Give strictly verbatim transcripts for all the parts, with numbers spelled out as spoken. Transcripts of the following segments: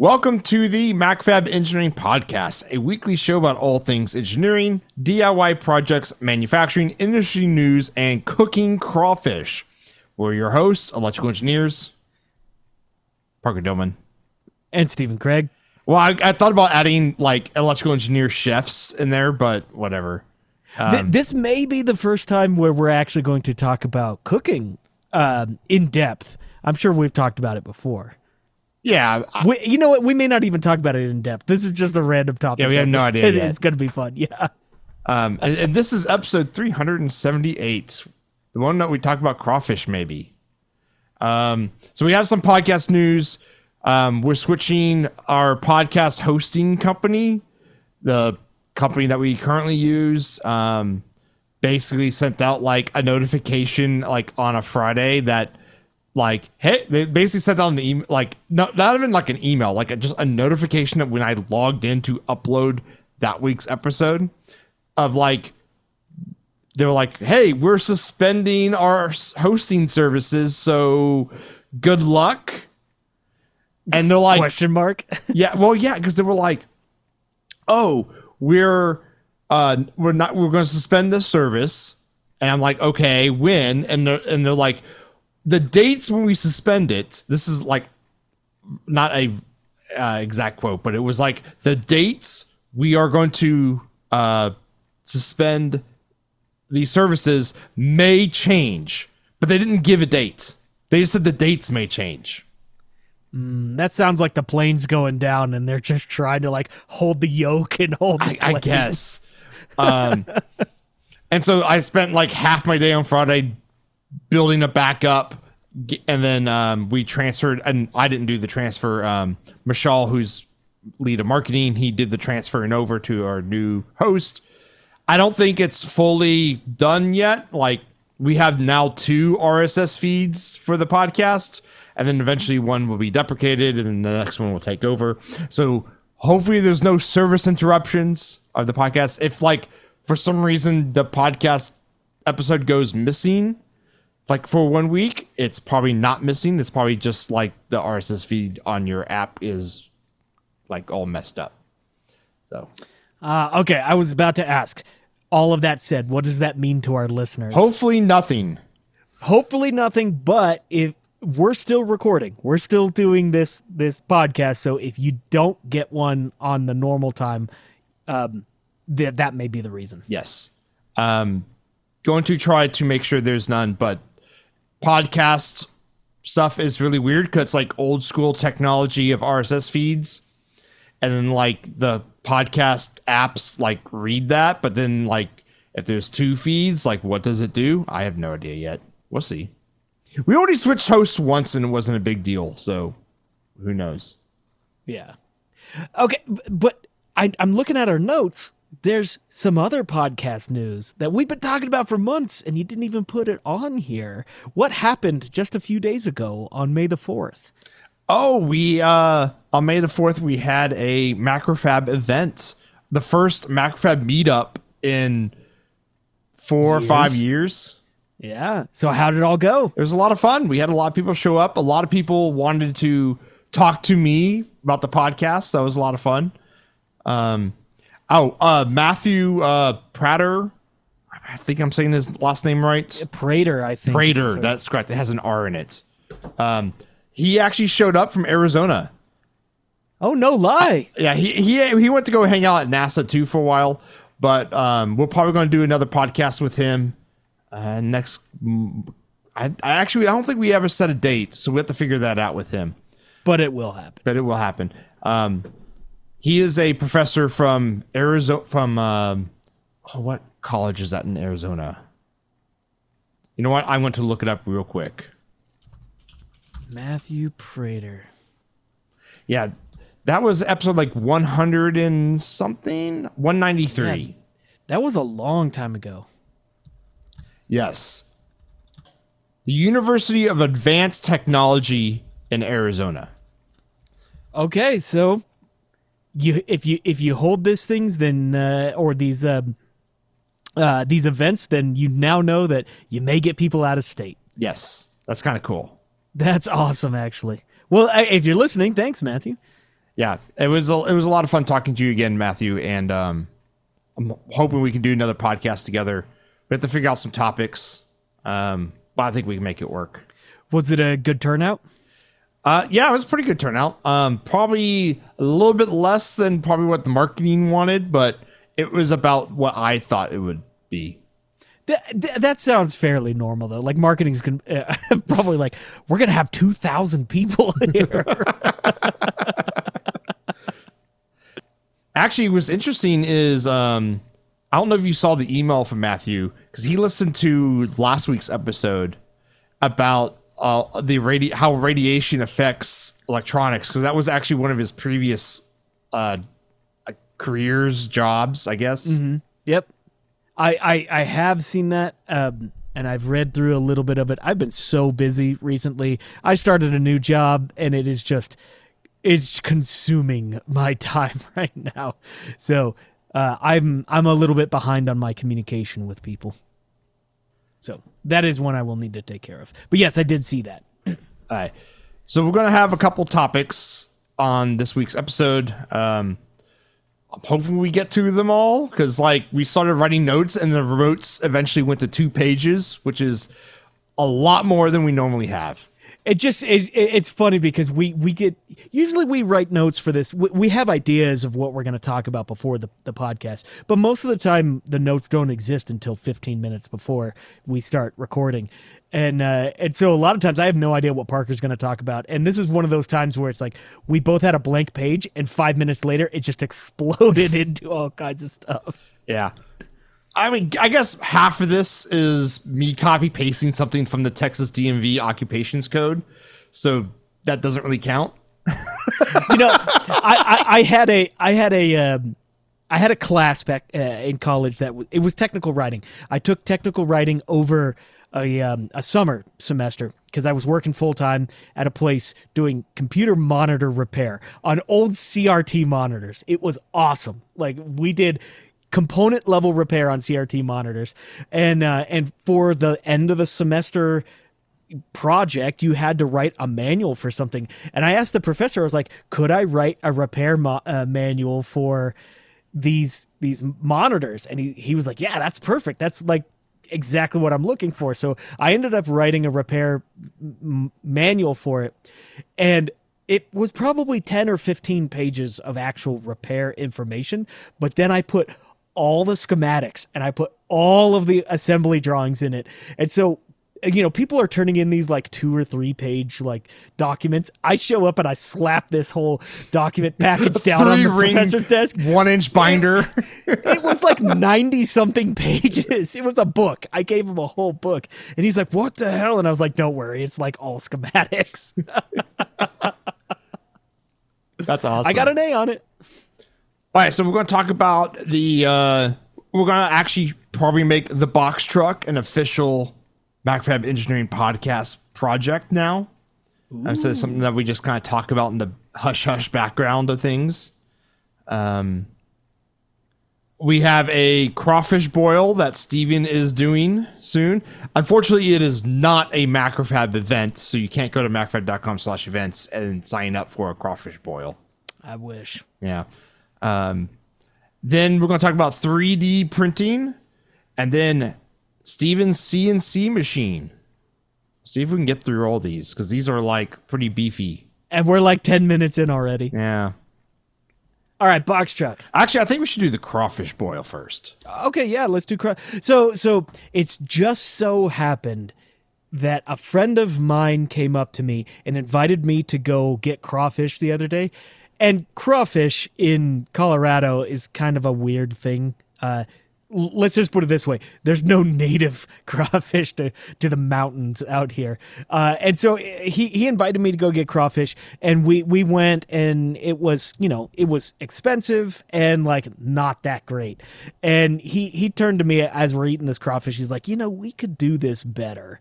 Welcome to the MacFab Engineering Podcast, a weekly show about all things engineering, D I Y projects, manufacturing, industry news, and cooking crawfish. We're your hosts, electrical engineers, Parker Dillman. And Stephen Craig. Well, I, I thought about adding like electrical engineer chefs in there, but whatever. Um, Th- this may be the first time where we're actually going to talk about cooking um, in depth. I'm sure we've talked about it before. Yeah. I, we, you know what? We may not even talk about it in depth. This is just a random topic. Yeah, we have no idea. it, it's going to be fun. Yeah. Um, and, and this is episode three hundred seventy-eight, the one that we talk about crawfish, maybe. Um, so we have some podcast news. Um, we're switching our podcast hosting company. The company that we currently use um, basically sent out like a notification like on a Friday that. Like, hey, they basically sent out an email, like, no, not even like an email, like a, just a notification that when I logged in to upload that week's episode of like, they were like, hey, we're suspending our hosting services. So good luck. And they're like, question mark. yeah. Well, yeah. Because they were like, oh, we're, uh, we're not, we're going to suspend this service. And I'm like, okay, when? And they're, and they're like, the dates when we suspend it, this is like not a uh, exact quote, but it was like the dates we are going to uh, suspend these services may change, but they didn't give a date. They just said the dates may change. Mm, that sounds like the plane's going down and they're just trying to like hold the yoke and hold the I, I guess. Um, and so I spent like half my day on Friday building a backup, and then um, we transferred, and I didn't do the transfer. Um, Michelle, who's lead of marketing, he did the transferring over to our new host. I don't think it's fully done yet. Like, we have now two R S S feeds for the podcast, and then eventually one will be deprecated, and then the next one will take over. So hopefully there's no service interruptions of the podcast. If, like, for some reason the podcast episode goes missing, like for one week, it's probably not missing. It's probably just like the R S S feed on your app is like all messed up. So, uh, okay. I was about to ask, all of that said, what does that mean to our listeners? Hopefully nothing. Hopefully nothing. But if we're still recording, we're still doing this, this podcast. So if you don't get one on the normal time, um, th- that may be the reason. Yes. Um, going to try to make sure there's none, but podcast stuff is really weird because it's like old school technology of R S S feeds, and then like the podcast apps like read that, but then like if there's two feeds, like what does it do? I have no idea yet. We'll see. We already switched hosts once and it wasn't a big deal, so who knows? Yeah. Okay, but I, I'm looking at our notes. There's some other podcast news that we've been talking about for months, and you didn't even put it on here. What happened just a few days ago on May the fourth? Oh, we uh, on May the fourth, we had a MacroFab event, the first MacroFab meetup in four years. or five years. Yeah. So how did it all go? It was a lot of fun. We had a lot of people show up. A lot of people wanted to talk to me about the podcast. So that was a lot of fun. Um, Oh, uh, Matthew uh, Prater. I think I'm saying his last name right. Prater, I think. Prater, Prater. That's correct. It has an R in it. Um, he actually showed up from Arizona. Oh, no lie. I, yeah, he he he went to go hang out at NASA too for a while, but um, we're probably going to do another podcast with him uh, next. I, I actually I don't think we ever set a date, so we have to figure that out with him. But it will happen. But it will happen. Um, He is a professor from Arizona. From um, oh, what college is that in Arizona? You know what? I want to look it up real quick. Matthew Prater. Yeah, that was episode like one hundred and something, one ninety three. Yeah, that was a long time ago. Yes, the University of Advanced Technology in Arizona. Okay, so. You, if you if you hold these things, then uh, or these uh, uh, these events, then you now know that you may get people out of state. Yes, that's kind of cool. That's awesome, actually. Well, I, if you're listening, thanks, Matthew. yeah, it was a, it was a lot of fun talking to you again, Matthew, and um, I'm hoping we can do another podcast together. We have to figure out some topics, um, but I think we can make it work. Was it a good turnout? Uh, yeah, it was a pretty good turnout. Um, probably a little bit less than probably what the marketing wanted, but it was about what I thought it would be. That, that sounds fairly normal, though. Like, marketing's gonna, uh, probably like, we're going to have two thousand people here. Actually, what's interesting is, um, I don't know if you saw the email from Matthew, because he listened to last week's episode about uh, the radi- how radiation affects electronics, because that was actually one of his previous uh, careers, jobs, I guess. Mm-hmm. Yep. I, I, I have seen that, um, and I've read through a little bit of it. I've been so busy recently. I started a new job, and it is just, it's consuming my time right now. So uh, I'm I'm a little bit behind on my communication with people. So that is one I will need to take care of. But yes, I did see that. All right. So we're going to have a couple topics on this week's episode. Um I'm hoping we get to them all, because like we started writing notes and the notes eventually went to two pages, which is a lot more than we normally have. It just it, it's funny because we, we get usually we write notes for this. We, we have ideas of what we're going to talk about before the, the podcast, but most of the time the notes don't exist until fifteen minutes before we start recording. And uh, and so a lot of times I have no idea what Parker's going to talk about. And this is one of those times where it's like we both had a blank page and five minutes later it just exploded into all kinds of stuff. Yeah. I mean, I guess half of this is me copy pasting something from the Texas D M V occupations code. So that doesn't really count. You know, I, I, I had a I had a um, I had a class back uh, in college that w- it was technical writing. I took technical writing over a um, a summer semester because I was working full time at a place doing computer monitor repair on old C R T monitors. It was awesome. Like we did component level repair on C R T monitors. And uh, and for the end of the semester project, you had to write a manual for something. And I asked the professor, I was like, could I write a repair mo- uh, manual for these these monitors? And he, he was like, yeah, that's perfect. That's like exactly what I'm looking for. So I ended up writing a repair m- manual for it. And it was probably ten or fifteen pages of actual repair information. But then I put all the schematics and I put all of the assembly drawings in it. And so, you know, people are turning in these like two or three page like documents. I show up and I slap this whole document package down on the professor's desk. One inch binder. It was like ninety something pages. It was a book. I gave him a whole book and he's like, what the hell? And I was like, don't worry. It's like all schematics. That's awesome. I got an A on it. All right, so we're going to talk about the, uh, we're going to actually probably make the box truck an official MacFab Engineering podcast project now. Um, so it's something that we just kind of talk about in the hush-hush background of things. Um, we have a crawfish boil that Stephen is doing soon. Unfortunately, it is not a MacFab event, so you can't go to MacFab.com slash events and sign up for a crawfish boil. I wish. Yeah. Um, then we're going to talk about three D printing and then Stephen's C N C machine. See if we can get through all these because these are like pretty beefy. And we're like ten minutes in already. Yeah. All right, box truck. Actually, I think we should do the crawfish boil first. Okay, yeah, let's do crawfish. So, so it's just so happened that a friend of mine came up to me and invited me to go get crawfish the other day. And crawfish in Colorado is kind of a weird thing. Uh, let's just put it this way. There's no native crawfish to, to the mountains out here. Uh, and so he, he invited me to go get crawfish, and we, we went, and it was, you know, it was expensive and, like, not that great. And he, he turned to me as we're eating this crawfish. He's like, you know, we could do this better.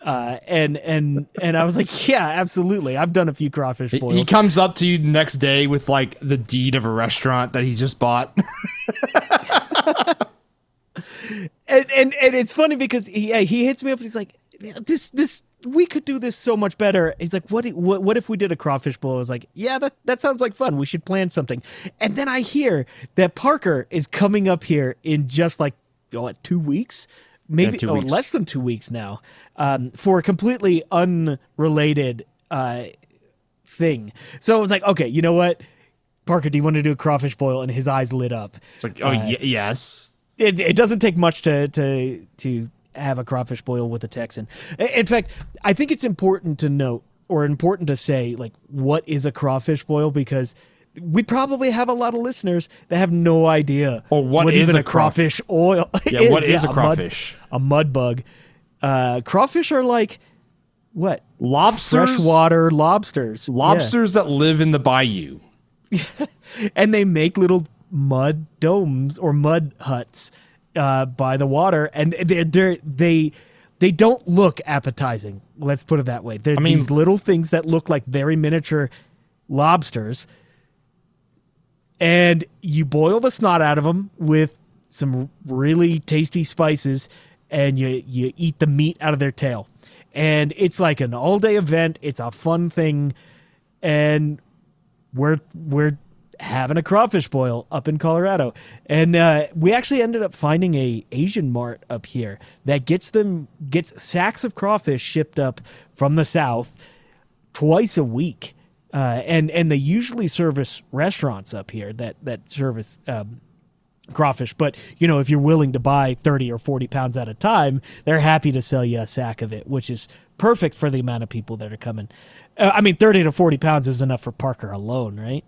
Uh, and, and, and I was like, yeah, absolutely. I've done a few crawfish boils. He comes up to you the next day with like the deed of a restaurant that he just bought. and, and, and it's funny because he, he hits me up and he's like, this, this we could do this so much better. He's like, what, what, what if we did a crawfish bowl? I was like, yeah, that, that sounds like fun. We should plan something. And then I hear that Parker is coming up here in just like, oh, what, two weeks? Maybe yeah, two oh, weeks. less than two weeks now um, for a completely unrelated uh, thing. So I was like, okay, you know what? Parker, do you want to do a crawfish boil? And his eyes lit up. It's like, oh, uh, y- yes. It, it doesn't take much to to to have a crawfish boil with a Texan. In fact, I think it's important to note or important to say, like, what is a crawfish boil? Because we probably have a lot of listeners that have no idea or what, what is even a crawfish, crawfish oil yeah, is. What is yeah, a crawfish? A mud, a mud bug. Uh, crawfish are like, what? Lobsters? Freshwater lobsters. Lobsters yeah. that live in the bayou. And they make little mud domes or mud huts uh, by the water, and they they they they don't look appetizing. Let's put it that way. They're I mean, these little things that look like very miniature lobsters, and you boil the snot out of them with some really tasty spices, and you you eat the meat out of their tail, and it's like an all day event. It's a fun thing, and we're we're. having a crawfish boil up in Colorado. And uh, we actually ended up finding a Asian mart up here that gets them gets sacks of crawfish shipped up from the South twice a week. Uh, and, and they usually service restaurants up here that, that service um, crawfish. But, you know, if you're willing to buy thirty or forty pounds at a time, they're happy to sell you a sack of it, which is perfect for the amount of people that are coming. Uh, I mean, thirty to forty pounds is enough for Parker alone, right?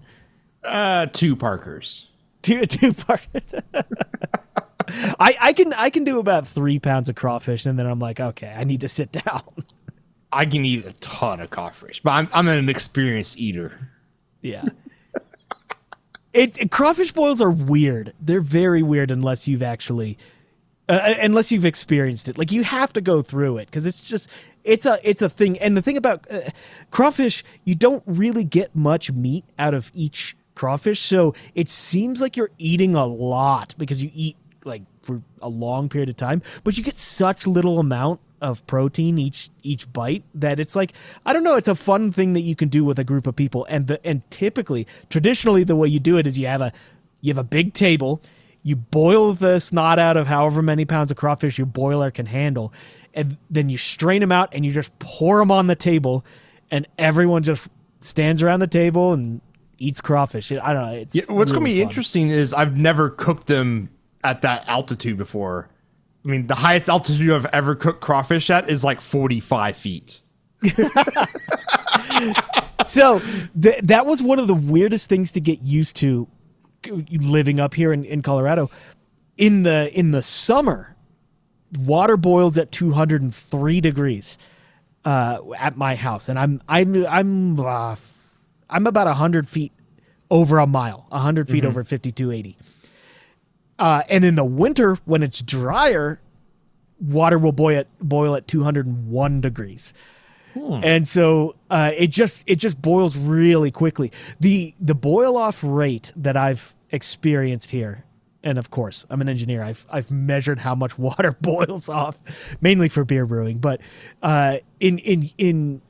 Uh, two Parkers. Two two Parkers. I I can I can do about three pounds of crawfish, and then I'm like, okay, I need to sit down. I can eat a ton of crawfish, but I'm I'm an experienced eater. Yeah. it, it crawfish boils are weird. They're very weird unless you've actually, uh, unless you've experienced it. Like you have to go through it because it's just it's a it's a thing. And the thing about uh, crawfish, you don't really get much meat out of each crawfish, so it seems like you're eating a lot because you eat like for a long period of time, but you get such little amount of protein each each bite that it's like, I don't know, it's a fun thing that you can do with a group of people. And the and typically traditionally the way you do it is you have a you have a big table, you boil the snot out of however many pounds of crawfish your boiler can handle, and then you strain them out and you just pour them on the table, and everyone just stands around the table and eats crawfish. I don't know. It's yeah, what's really going to be fun. Interesting is I've never cooked them at that altitude before. I mean, the highest altitude I've ever cooked crawfish at is like forty-five feet. So th- that was one of the weirdest things to get used to living up here in, in Colorado. In the, in the summer, water boils at two hundred three degrees uh, at my house. And I'm, I'm, I'm, uh, I'm about one hundred feet over a mile, one hundred feet mm-hmm. over fifty-two eighty. Uh, and in the winter, when it's drier, water will boil at, boil at two hundred one degrees. Hmm. And so uh, it just it just boils really quickly. The the boil-off rate that I've experienced here, and of course, I'm an engineer. I've I've measured how much water boils off, mainly for beer brewing. But uh, in in in...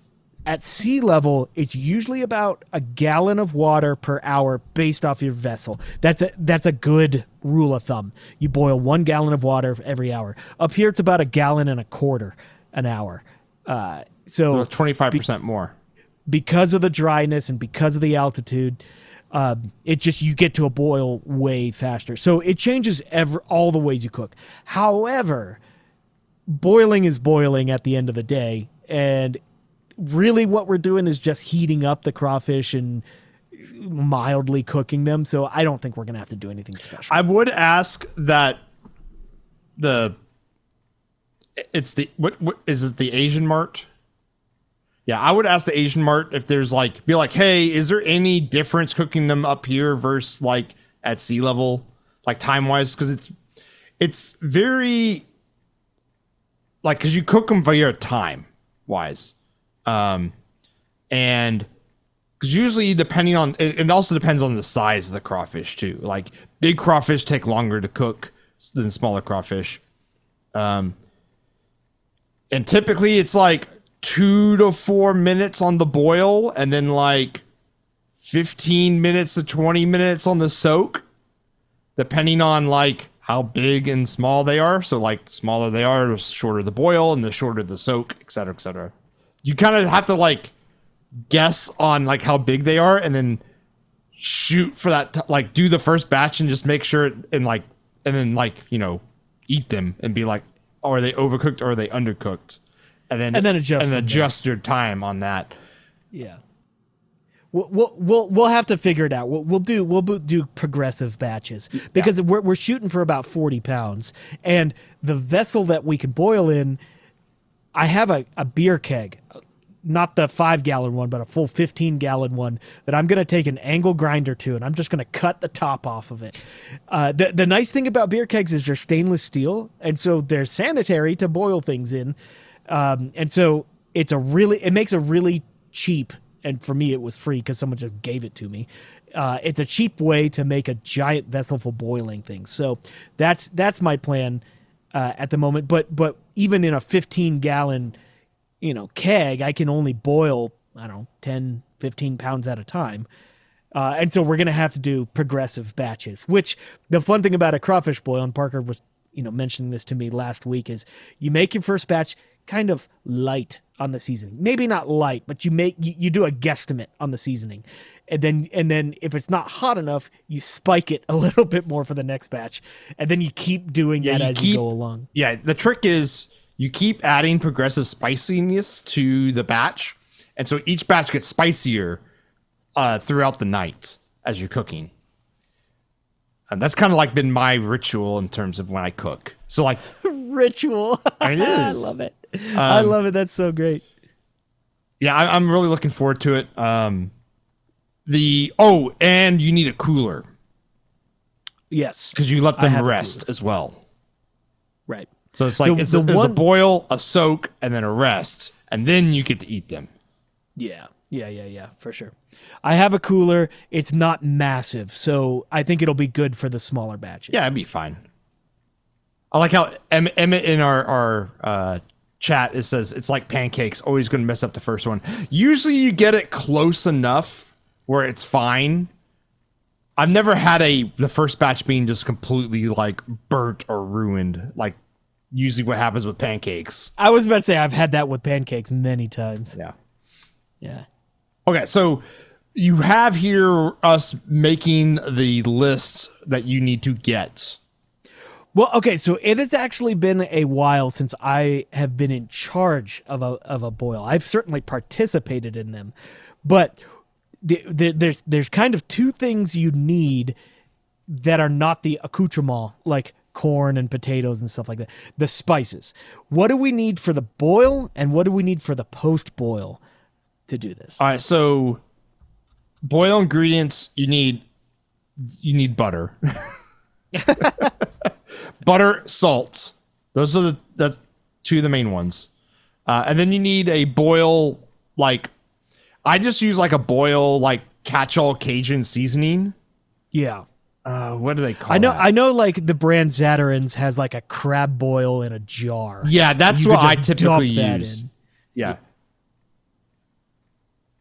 at sea level, it's usually about a gallon of water per hour based off your vessel. That's a that's a good rule of thumb. You boil one gallon of water every hour. Up here, it's about a gallon and a quarter an hour. Uh, so twenty-five percent be, more. Because of the dryness and because of the altitude, uh, it just you get to a boil way faster. So it changes ever all the ways you cook. However, boiling is boiling at the end of the day, and really what we're doing is just heating up the crawfish and mildly cooking them. So I don't think we're going to have to do anything special. I would ask that the, it's the, what, what is it? The Asian Mart? Yeah. I would ask the Asian Mart if there's like, be like, hey, is there any difference cooking them up here versus like at sea level, like time wise? Cause it's, it's very like, cause you cook them via time wise. Um, and because usually depending on, it, it also depends on the size of the crawfish too. Like big crawfish take longer to cook than smaller crawfish. Um, and typically it's like two to four minutes on the boil and then like fifteen minutes to twenty minutes on the soak, depending on like how big and small they are. So like the smaller they are, the shorter the boil and the shorter the soak, et cetera, et cetera. You kind of have to like guess on like how big they are and then shoot for that. T- like do the first batch and just make sure it, and like, and then like, you know, eat them and be like, oh, are they overcooked or are they undercooked? And then, and then adjust, and adjust your time on that. Yeah. We'll, we'll, we'll, we'll have to figure it out. We'll, we'll do, we'll do progressive batches because yeah. we're, we're shooting for about forty pounds and the vessel that we could boil in, I have a, a beer keg, not the five gallon one, but a full fifteen gallon one that I'm going to take an angle grinder to, and I'm just going to cut the top off of it. Uh, the, the nice thing about beer kegs is they're stainless steel. And so they're sanitary to boil things in. Um, and so it's a really, it makes a really cheap, and for me it was free because someone just gave it to me. Uh, it's a cheap way to make a giant vessel for boiling things. So that's, that's my plan uh, at the moment. But, but even in a fifteen gallon, you know, keg, I can only boil, I don't know, ten, fifteen pounds at a time. Uh, and so we're going to have to do progressive batches, which the fun thing about a crawfish boil, and Parker was, you know, mentioning this to me last week, is you make your first batch kind of light on the seasoning. Maybe not light, but you make you, you do a guesstimate on the seasoning. And then and then if it's not hot enough, you spike it a little bit more for the next batch. And then you keep doing yeah, that you as keep, you go along. Yeah, the trick is you keep adding progressive spiciness to the batch. And so each batch gets spicier uh, throughout the night as you're cooking. And that's kind of like been my ritual in terms of when I cook. So like ritual. It is. I love it. Um, I love it. That's so great. Yeah, I, I'm really looking forward to it. Um, the oh, and you need a cooler. Yes, because you let them rest as well. Right. So it's like the, it's the a, there's one, a boil, a soak, and then a rest, and then you get to eat them. Yeah. Yeah, yeah, yeah, for sure. I have a cooler. It's not massive, so I think it'll be good for the smaller batches. Yeah, it'd be fine. I like how Emmett in our, our uh, chat, it says, it's like pancakes, always going to mess up the first one. Usually you get it close enough where it's fine. I've never had a the first batch being just completely like burnt or ruined. Like usually what happens with pancakes. I was about to say, I've had that with pancakes many times. Yeah. Yeah. Okay, so you have here us making the list that you need to get. Well, okay, so it has actually been a while since I have been in charge of a of a boil. I've certainly participated in them, but the, the, there's there's kind of two things you need that are not the accoutrement, like corn and potatoes and stuff like that. The spices. What do we need for the boil, and what do we need for the post boil to do this? All right, so boil ingredients. You need you need butter. Butter, salt. Those are the that's two of the main ones. Uh, and then you need a boil, like, I just use like a boil, like catch-all Cajun seasoning. Yeah. Uh, what do they call it? I know, that? I know, like the brand Zatarain's has like a crab boil in a jar. Yeah, that's what I typically use. Yeah. yeah.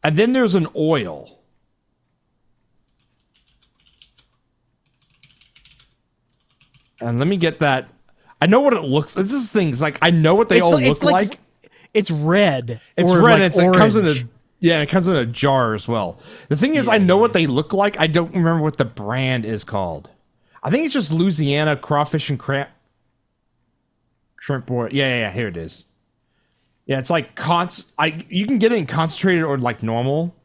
And then there's an oil. And let me get that. I know what it looks like. This is things like I know what they it's, all it's look like, like. It's red. It's red. Like and it's, it comes in a yeah. It comes in a jar as well. The thing is, yeah, I know yeah. what they look like. I don't remember what the brand is called. I think it's just Louisiana Crawfish and Crab. Shrimp boil. Yeah, yeah, yeah. Here it is. Yeah, it's like cons. I you can get it in concentrated or like normal.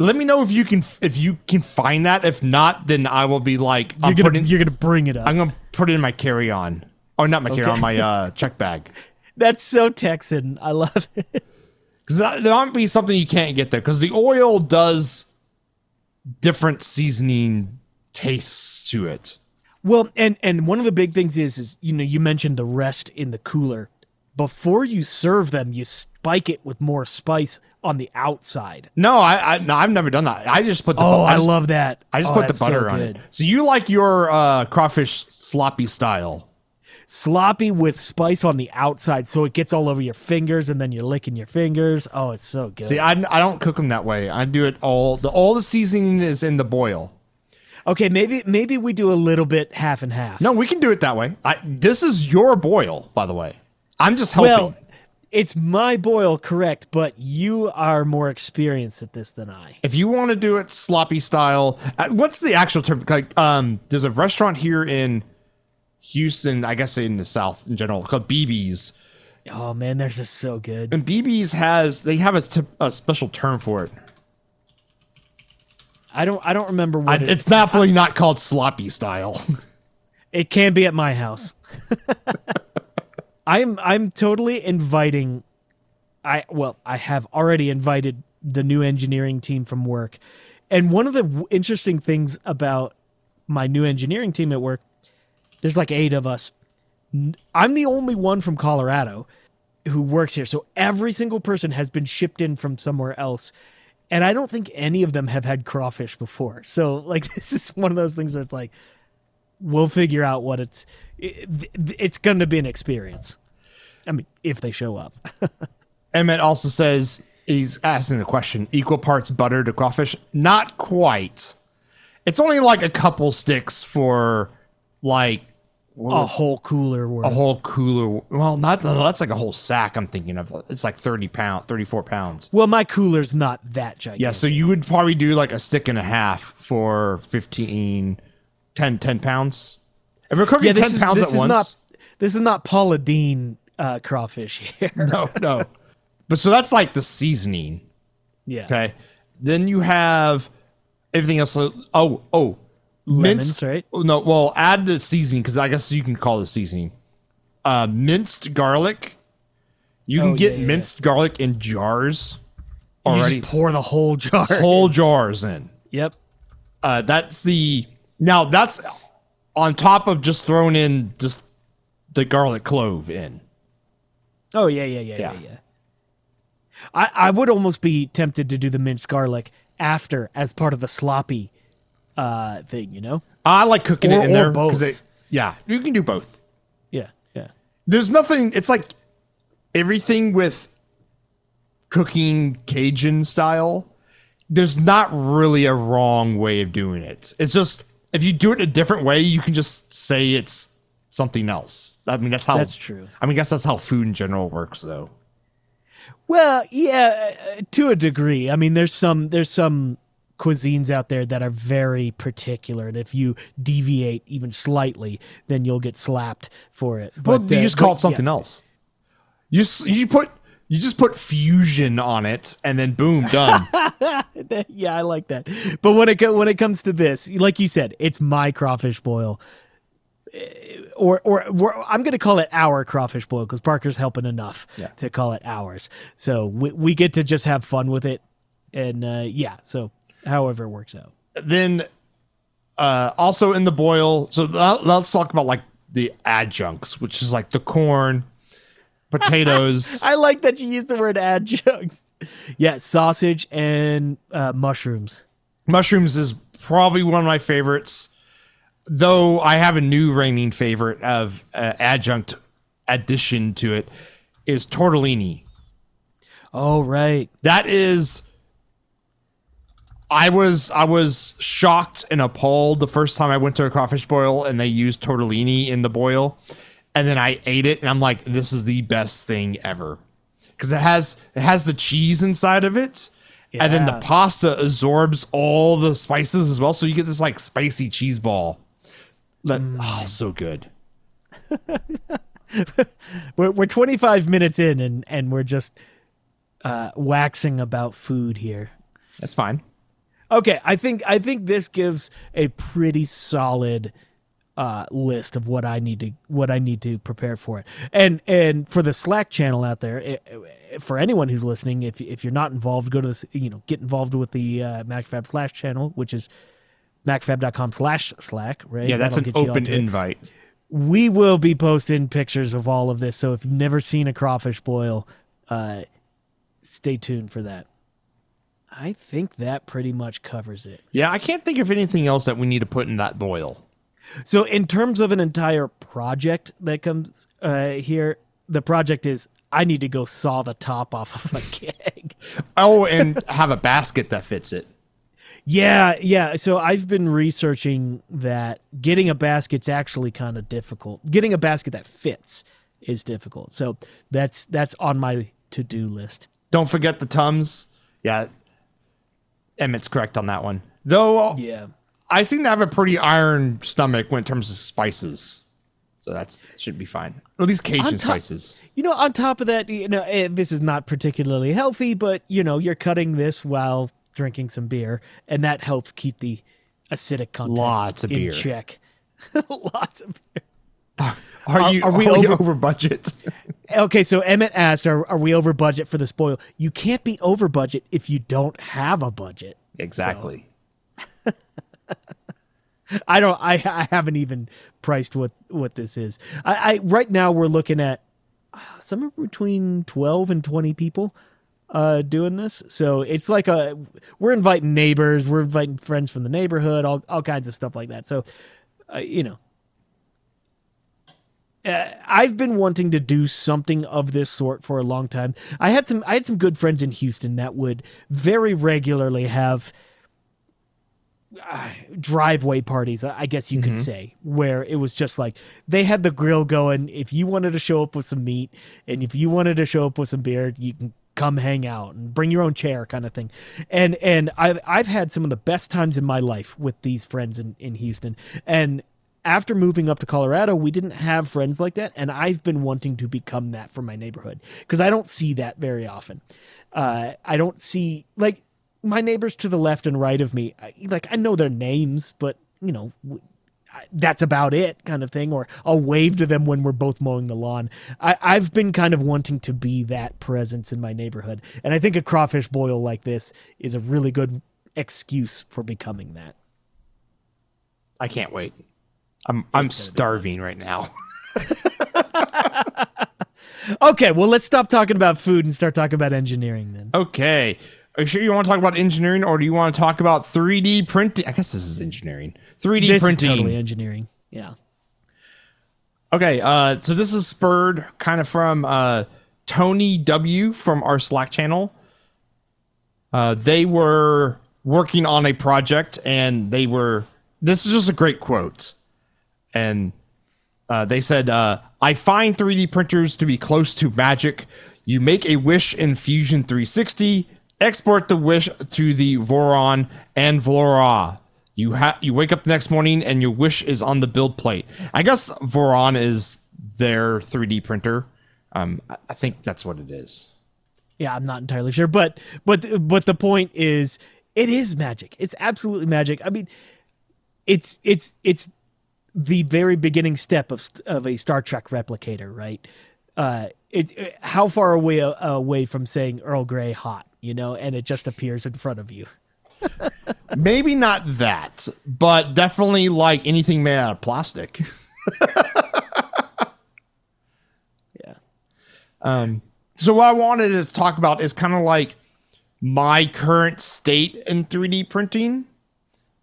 Let me know if you can if you can find that. If not, then I will be like I'm you're gonna in, you're gonna bring it up. I'm gonna put it in my carry on. Oh, not my okay. carry on, my uh, check bag. That's so Texan. I love it. Because that, that might be something you can't get there. Because the oil does different seasoning tastes to it. Well, and and one of the big things is is you know you mentioned the rest in the cooler. Before you serve them, you spike it with more spice on the outside. No, I, I no, I've never done that. I just put the oh, bu- I, I just, love that. I just oh, put the butter so on it. So you like your uh, crawfish sloppy style? sloppy with spice on the outside, so it gets all over your fingers, and then you're licking your fingers. Oh, it's so good. See, I, I don't cook them that way. I do it all. The, all the seasoning is in the boil. Okay, maybe maybe we do a little bit half and half. No, we can do it that way. I, this is your boil, by the way. I'm just helping. Well, it's my boil, correct, but you are more experienced at this than I. If you want to do it sloppy style, what's the actual term? Like, um, there's a restaurant here in Houston, I guess in the South in general, called B B's. Oh, man, theirs is so good. And B B's has, they have a, t- a special term for it. I don't I don't remember what I, it, it's definitely not called sloppy style. It can be at my house. I'm I'm totally inviting I well, I have already invited the new engineering team from work. And one of the w- interesting things about my new engineering team at work, there's like eight of us. I'm the only one from Colorado who works here. So every single person has been shipped in from somewhere else. And I don't think any of them have had crawfish before. So, like, this is one of those things where it's like, we'll figure out what it's... It, it's going to be an experience. I mean, if they show up. Emmett also says, he's asking the question, equal parts butter to crawfish? Not quite. It's only, like, a couple sticks for, like... A whole cooler worth. A whole cooler. Well, not that's like a whole sack I'm thinking of. It's like thirty pounds, thirty-four pounds. Well, my cooler's not that gigantic. Yeah, so you would probably do like a stick and a half for fifteen, ten, ten pounds. If we're cooking yeah, ten pounds is, at once. Not, this is not Paula Deen uh, crawfish here. No, no. But so that's like the seasoning. Yeah. Okay. Then you have everything else. Oh, oh. Minced, lemons, right? No, well, add the seasoning because I guess you can call it seasoning. Uh, minced garlic. You can oh, get yeah, yeah, minced yeah. garlic in jars. Already, you just pour the whole jar. Whole jars in. Yep. Uh, that's the now. That's on top of just throwing in just the garlic clove in. Oh yeah, yeah, yeah, yeah, yeah. yeah. I I would almost be tempted to do the minced garlic after as part of the sloppy. Uh, thing, you know? I like cooking or, it in there. Both. It, yeah, you can do both. Yeah, yeah. There's nothing, it's like everything with cooking Cajun style, there's not really a wrong way of doing it. It's just, if you do it a different way, you can just say it's something else. I mean, that's how... That's true. I mean, I guess that's how food in general works, though. Well, yeah, to a degree. I mean, there's some there's some... cuisines out there that are very particular, and if you deviate even slightly, then you'll get slapped for it. But well, you uh, just call but, it something yeah. else. You you put you just put fusion on it, and then boom, done. Yeah, I like that. But when it when it comes to this, like you said, it's my crawfish boil, or or we're, I'm going to call it our crawfish boil because Parker's helping enough yeah. to call it ours. So we we get to just have fun with it, and uh, yeah, so. However it works out. Then uh, also in the boil. So th- let's talk about like the adjuncts, which is like the corn, potatoes. I like that you used the word adjuncts. Yeah. Sausage and uh, mushrooms. Mushrooms is probably one of my favorites, though. I have a new reigning favorite of uh, adjunct addition to it is tortellini. Oh, right. That is. I was I was shocked and appalled the first time I went to a crawfish boil and they used tortellini in the boil, and then I ate it and I'm like, this is the best thing ever, because it has it has the cheese inside of it, yeah. and then the pasta absorbs all the spices as well, so you get this like spicy cheese ball. That mm. oh, so good. we're we're twenty-five minutes in and and we're just uh, waxing about food here. That's fine. Okay, I think I think this gives a pretty solid uh, list of what I need to what I need to prepare for it. And and for the Slack channel out there, it, it, for anyone who's listening, if if you're not involved, go to this, you know, get involved with the uh, MacFab Slack channel, which is macfab dot com slash Slack, right? Yeah, that's That'll an open invite. It. We will be posting pictures of all of this, so if you've never seen a crawfish boil, uh, stay tuned for that. I think that pretty much covers it. Yeah, I can't think of anything else that we need to put in that boil. So in terms of an entire project that comes uh, here, the project is I need to go saw the top off of a keg. Oh, and have a basket that fits it. Yeah, yeah. So I've been researching that getting a basket's actually kind of difficult. Getting a basket that fits is difficult. So that's that's on my to-do list. Don't forget the Tums. Yeah, Emmett's correct on that one. Though, yeah, I seem to have a pretty iron stomach when it comes to spices. So that's should be fine. At least Cajun top, spices. You know, on top of that, you know, this is not particularly healthy, but, you know, you're cutting this while drinking some beer, and that helps keep the acidic content Lots of in beer. check. Lots of beer. Are, are, you, are, we, are over, we over budget? Okay, so Emmett asked, are, are we over budget for the spoil? You can't be over budget if you don't have a budget. Exactly. So. I don't. I, I haven't even priced what, what this is. I, I right now we're looking at uh, somewhere between twelve and twenty people uh, doing this. So it's like a we're inviting neighbors, we're inviting friends from the neighborhood, all all kinds of stuff like that. So uh, you know, uh, I've been wanting to do something of this sort for a long time. I had some I had some good friends in Houston that would very regularly have. Uh, driveway parties, I guess you could mm-hmm. say, where it was just like they had the grill going. If you wanted to show up with some meat and if you wanted to show up with some beer, you can come hang out and bring your own chair kind of thing. And and I've, I've had some of the best times in my life with these friends in, in Houston. And after moving up to Colorado, we didn't have friends like that. And I've been wanting to become that for my neighborhood because I don't see that very often. Uh, I don't see like my neighbors to the left and right of me, I, like I know their names, but you know, w- I, that's about it kind of thing. Or I'll wave to them when we're both mowing the lawn. I, I've been kind of wanting to be that presence in my neighborhood. And I think a crawfish boil like this is a really good excuse for becoming that. I can't wait. I'm, I'm starving right now. Okay. Well, let's stop talking about food and start talking about engineering then. Okay. Are you sure you want to talk about engineering, or do you want to talk about three D printing? I guess this is engineering. three D this printing. This is totally engineering. Yeah. Okay, uh, so this is spurred kind of from uh, Tony W. from our Slack channel. Uh, they were working on a project, and they were... This is just a great quote. And uh, they said, uh, I find three D printers to be close to magic. You make a wish in Fusion three sixty... Export the wish to the Voron and Vlora. You ha- you wake up the next morning and your wish is on the build plate. I guess Voron is their three D printer. Um, I think that's what it is. Yeah, I'm not entirely sure, but but but the point is, it is magic. It's absolutely magic. I mean, it's it's it's the very beginning step of of a Star Trek replicator, right? Uh, it, it how far away uh, away from saying Earl Grey hot? You know, and it just appears in front of you. Maybe not that, but definitely like anything made out of plastic. Yeah. Um, so what I wanted to talk about is kind of like my current state in three D printing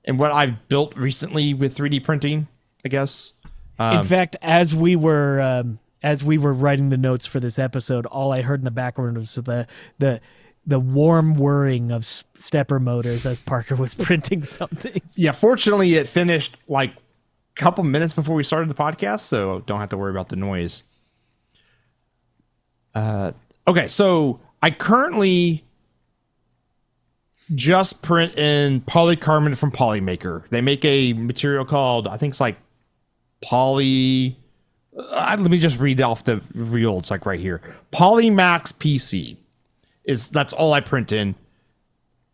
and what I've built recently with three D printing, I guess. Um, in fact, as we were um, as we were writing the notes for this episode, all I heard in the background was the the. the warm whirring of stepper motors as Parker was printing something. Yeah, fortunately, it finished like a couple minutes before we started the podcast, so don't have to worry about the noise. Uh, okay, so I currently just print in polycarbonate from Polymaker. They make a material called, I think it's like poly... Uh, let me just read off the reel. It's like right here. Polymax P C. Is that's all I print in.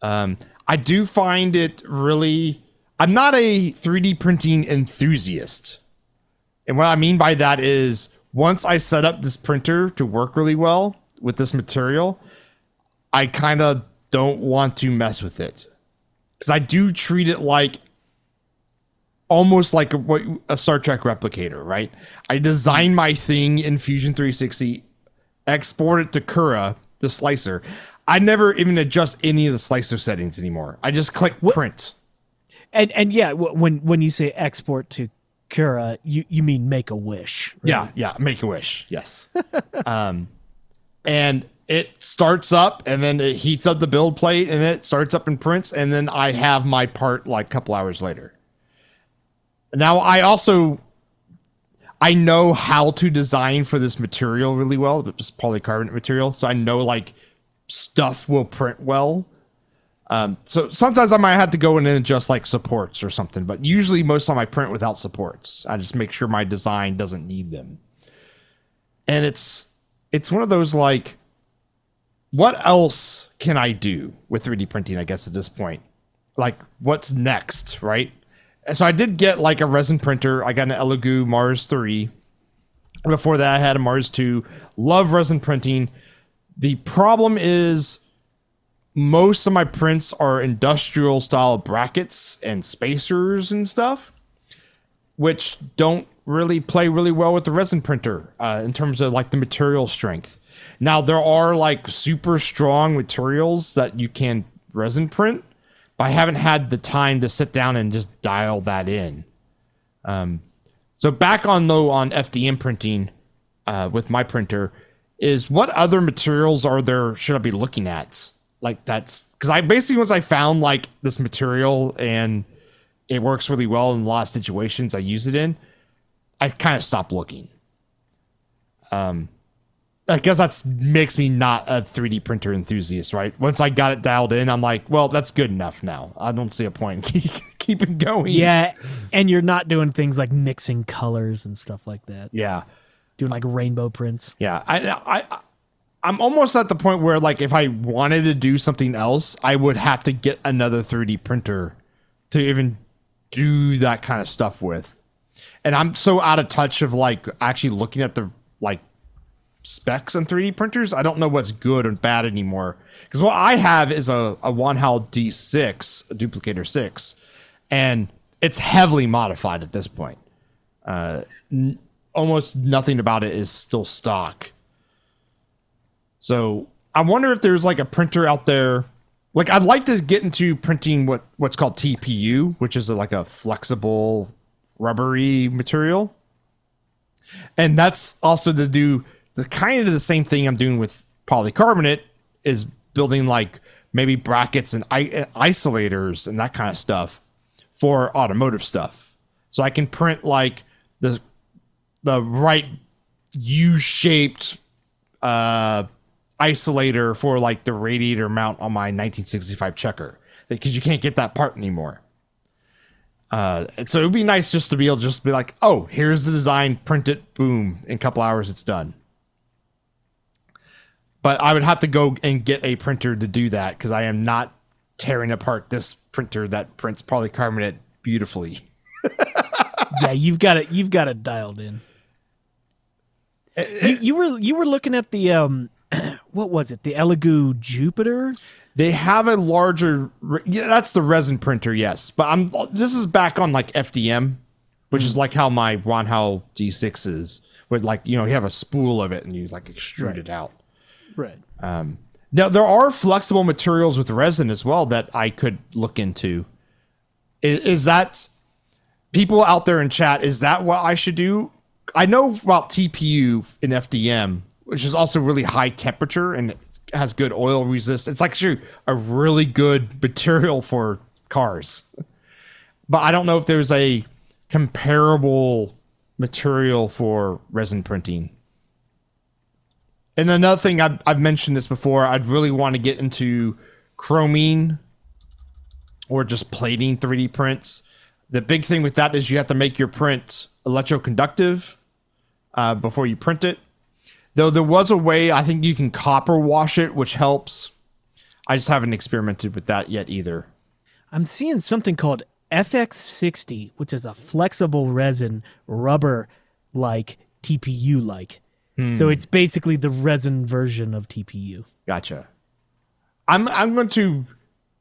Um, I do find it really... I'm not a three D printing enthusiast. And what I mean by that is once I set up this printer to work really well with this material, I kind of don't want to mess with it. Because I do treat it like... almost like a, a Star Trek replicator, right? I design my thing in Fusion three sixty, export it to Cura... the slicer. I never even adjust any of the slicer settings anymore. I just click print. And and yeah, when when you say export to Cura, you, you mean Make-A-Wish. Right? Yeah, yeah, Make-A-Wish, yes. um, and it starts up, and then it heats up the build plate, and then it starts up and prints, and then I have my part like a couple hours later. Now, I also... I know how to design for this material really well. It's polycarbonate material. So I know like stuff will print well. Um, so sometimes I might have to go in and adjust like supports or something, but usually most of the time I print without supports. I just make sure my design doesn't need them. And it's, it's one of those like, what else can I do with three D printing? I guess at this point, like what's next, right? So I did get like a resin printer. I got an Elegoo Mars three. Before that, I had a Mars two. Love resin printing. The problem is most of my prints are industrial style brackets and spacers and stuff, which don't really play really well with the resin printer uh, in terms of like the material strength. Now, there are like super strong materials that you can resin print. I haven't had the time to sit down and just dial that in. Um, so back on low on F D M printing uh, with my printer is what other materials are there should I be looking at? Like that's because I basically once I found like this material and it works really well in a lot of situations I use it in, I kind of stopped looking. Um, I guess that makes me not a three D printer enthusiast, right? Once I got it dialed in, I'm like, well, that's good enough now. I don't see a point in keeping going. Yeah, and you're not doing things like mixing colors and stuff like that. Yeah. Doing like rainbow prints. Yeah, I, I, I'm almost at the point where like if I wanted to do something else, I would have to get another three D printer to even do that kind of stuff with. And I'm so out of touch of like actually looking at the like specs on three D printers. I don't know what's good and bad anymore because what I have is a, a Wanhao D six, a duplicator six, and it's heavily modified at this point. Uh, n- almost nothing about it is still stock. So I wonder if there's like a printer out there. Like I'd like to get into printing what what's called T P U, which is a, like a flexible rubbery material. And that's also to do the kind of the same thing I'm doing with polycarbonate is building like maybe brackets and i- isolators and that kind of stuff for automotive stuff. So I can print like the the right U-shaped uh, isolator for like the radiator mount on my nineteen sixty-five Checker because you can't get that part anymore. Uh, so it would be nice just to be able to just be like, oh, here's the design, print it, boom, in a couple hours it's done. But I would have to go and get a printer to do that because I am not tearing apart this printer that prints polycarbonate beautifully. Yeah, you've got it. You've got it dialed in. You, you were you were looking at the um, what was it? The Elegoo Jupiter. They have a larger. Yeah, that's the resin printer. Yes, but I'm. This is back on like F D M, which mm. is like how my Wanhao D six is. With like you know you have a spool of it and you like extrude right. it out. Right. Um, now there are flexible materials with resin as well that I could look into. Is, is that people out there in chat? Is that what I should do? I know about T P U in F D M, which is also really high temperature and has good oil resist. It's like shoot, a really good material for cars, but I don't know if there's a comparable material for resin printing. And another thing, I've, I've mentioned this before, I'd really want to get into chroming or just plating three D prints. The big thing with that is you have to make your print electroconductive uh, before you print it. Though there was a way, I think you can copper wash it, which helps. I just haven't experimented with that yet either. I'm seeing something called F X sixty, which is a flexible resin, rubber-like, T P U-like. So it's basically the resin version of T P U. Gotcha. I'm I'm going to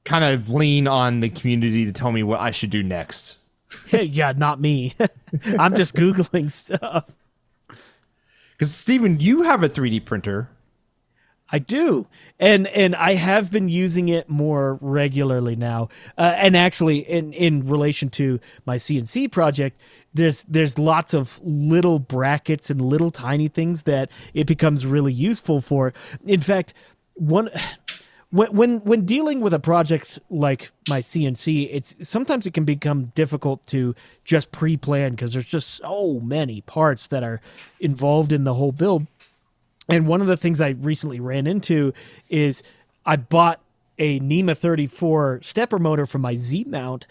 kind of lean on the community to tell me what I should do next. Yeah, not me. I'm just Googling stuff. Because, Stephen, you have a three D printer. I do. And and I have been using it more regularly now. Uh, and actually, in, in relation to my C N C project, there's there's lots of little brackets and little tiny things that it becomes really useful for. In fact, one when when, when dealing with a project like my C N C, it's sometimes it can become difficult to just pre-plan because there's just so many parts that are involved in the whole build. And one of the things I recently ran into is I bought a NEMA thirty-four stepper motor for my Z mount,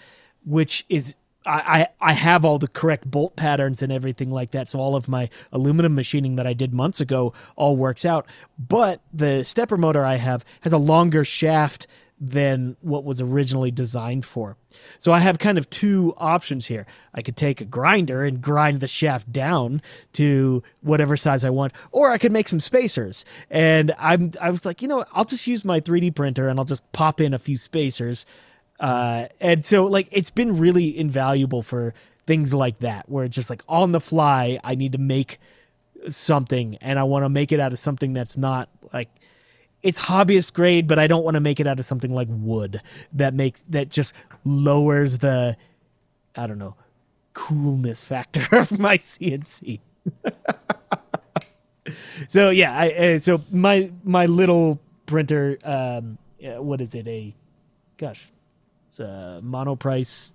which is I, I, I have all the correct bolt patterns and everything like that. So all of my aluminum machining that I did months ago all works out. But the stepper motor I have has a longer shaft than what was originally designed for. So I have kind of two options here. I could take a grinder and grind the shaft down to whatever size I want, or I could make some spacers. And I'm I was like, you know, I'll just use my three D printer and I'll just pop in a few spacers. Uh, and so like, it's been really invaluable for things like that, where it's just like on the fly, I need to make something and I want to make it out of something that's not like, it's hobbyist grade, but I don't want to make it out of something like wood that makes that just lowers the, I don't know, coolness factor of my C N C. So yeah, I, uh, so my my little printer, um, what is it? A, gosh, it's a Monoprice.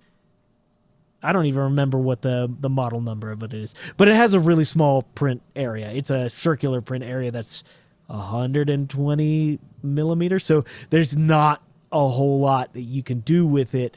I don't even remember what the, the model number of it is, but it has a really small print area. It's a circular print area that's one hundred twenty millimeters, so there's not a whole lot that you can do with it.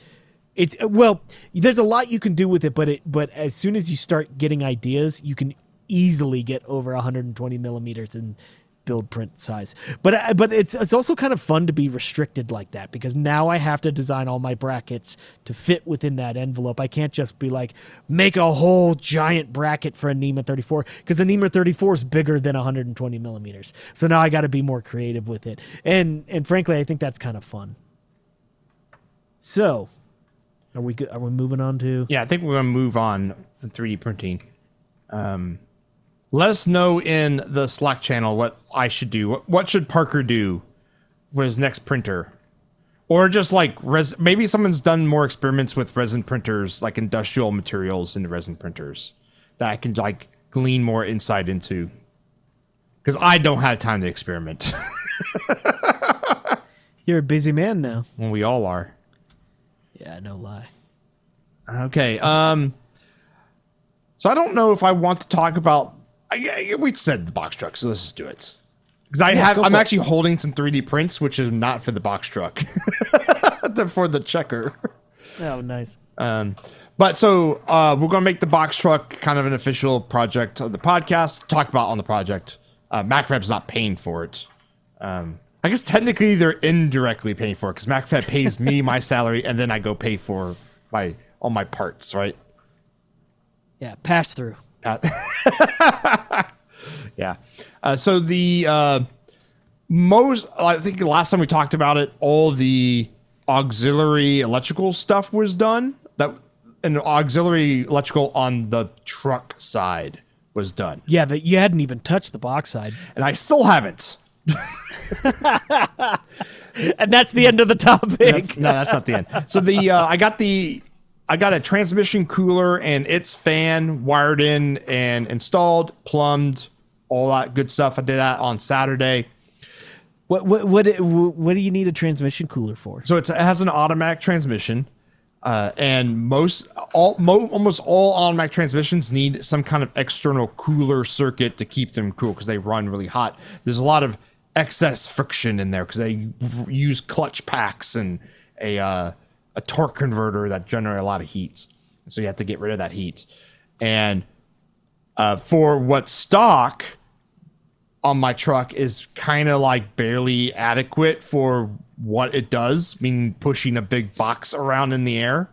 It's well, there's a lot you can do with it, but it but as soon as you start getting ideas, you can easily get over one hundred twenty millimeters in build print size. But but it's it's also kind of fun to be restricted like that, because now I have to design all my brackets to fit within that envelope. I can't just be like, make a whole giant bracket for a NEMA thirty-four, because a NEMA thirty-four is bigger than one hundred twenty millimeters. So now I got to be more creative with it. And and frankly, I think that's kind of fun. So, are we are we moving on to? Yeah, I think we're going to move on to three D printing. Um Let us know in the Slack channel what I should do. What, what should Parker do for his next printer? Or just like, res- maybe someone's done more experiments with resin printers, like industrial materials and resin printers, that I can like glean more insight into. Because I don't have time to experiment. You're a busy man now. Well, we all are. Yeah, no lie. Okay. Um. So I don't know if I want to talk about... I, I, we said the box truck, so let's just do it. Because I yeah, have, I'm actually it. holding some three D prints, which is not for the box truck, they're for the checker. Oh, nice. Um, but so uh, we're going to make the box truck kind of an official project of the podcast. Talk about on the project. Uh, MacFab's not paying for it. Um, I guess technically they're indirectly paying for it, because MacFab pays me my salary, and then I go pay for my all my parts, right? Yeah, pass through. yeah. Uh, so the uh, most, I think the last time we talked about it, all the auxiliary electrical stuff was done. That and auxiliary electrical on the truck side was done. Yeah, but you hadn't even touched the box side, and I still haven't. And that's the end of the topic. That's, no, that's not the end. So the uh, I got the. I got a transmission cooler and its fan wired in and installed, plumbed, all that good stuff. I did that on Saturday. What what what what do you need a transmission cooler for? So it's, it has an automatic transmission, uh, and most all mo, almost all automatic transmissions need some kind of external cooler circuit to keep them cool, because they run really hot. There's a lot of excess friction in there because they use clutch packs and a. Uh, a torque converter that generates a lot of heat. So you have to get rid of that heat. And uh, for what's stock on my truck is kind of like barely adequate for what it does, meaning pushing a big box around in the air.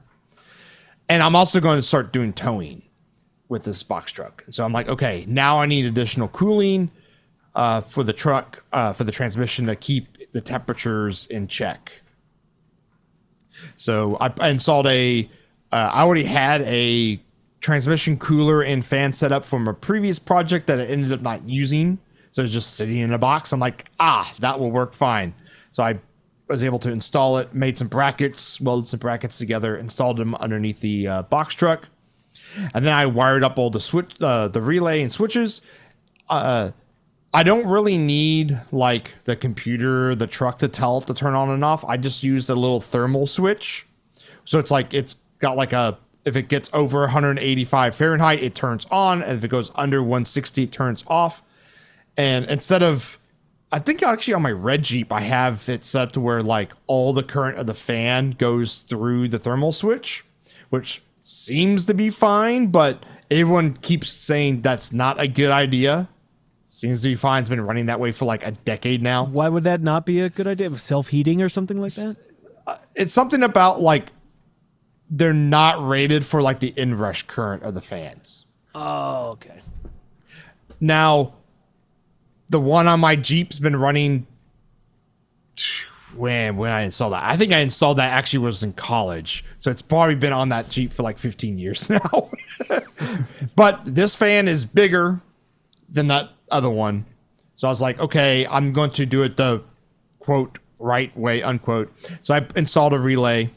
And I'm also going to start doing towing with this box truck. So I'm like, okay, now I need additional cooling uh, for the truck, uh, for the transmission to keep the temperatures in check. So I installed a, uh, I already had a transmission cooler and fan set up from a previous project that I ended up not using. So it's just sitting in a box. I'm like, ah, that will work fine. So I was able to install it, made some brackets, welded some brackets together, installed them underneath the uh, box truck. And then I wired up all the switch, uh, the relay and switches. Uh, I don't really need like the computer, the truck to tell it to turn on and off. I just use the little thermal switch. So it's like, it's got like a, if it gets over one hundred eighty-five Fahrenheit, it turns on. And if it goes under one sixty, it turns off. And instead of, I think actually on my Red Jeep, I have it set to where like all the current of the fan goes through the thermal switch, which seems to be fine, but everyone keeps saying that's not a good idea. Seems to be fine. It's been running that way for like a decade now. Why would that not be a good idea? Self-heating or something like that? It's something about like, they're not rated for like the inrush current of the fans. Oh, okay. Now, the one on my Jeep's been running. When when I installed that, I think I installed that actually was in college, so it's probably been on that Jeep for like fifteen years now. But this fan is bigger than that other one, so I was like, okay, I'm going to do it the quote right way unquote. So I installed a relay.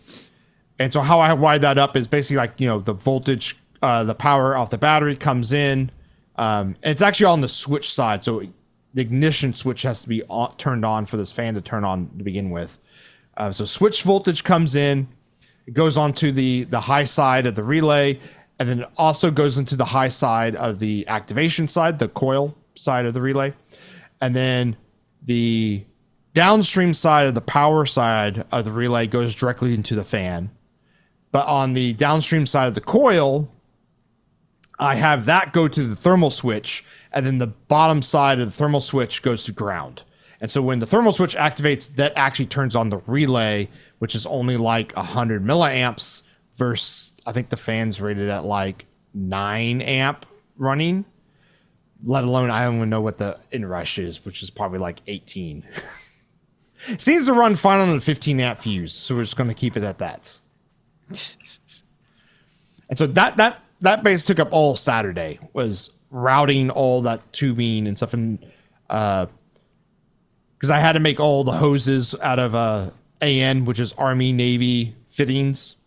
And so how I wired that up is basically like, you know, the voltage, uh, the power off the battery comes in. Um, and it's actually on the switch side. So the ignition switch has to be on, turned on for this fan to turn on to begin with. Uh, so switch voltage comes in. It goes onto the, the high side of the relay. And then it also goes into the high side of the activation side, the coil side of the relay. And then the downstream side of the power side of the relay goes directly into the fan. But on the downstream side of the coil, I have that go to the thermal switch, and then the bottom side of the thermal switch goes to ground. And so when the thermal switch activates, that actually turns on the relay, which is only like one hundred milliamps versus I think the fan's rated at like nine amp running, let alone I don't even know what the inrush is, which is probably like eighteen. Seems to run fine on the fifteen amp fuse, so we're just going to keep it at that. And so that that that base took up all Saturday, was routing all that tubing and stuff, and uh because I had to make all the hoses out of uh A N, which is Army Navy fittings.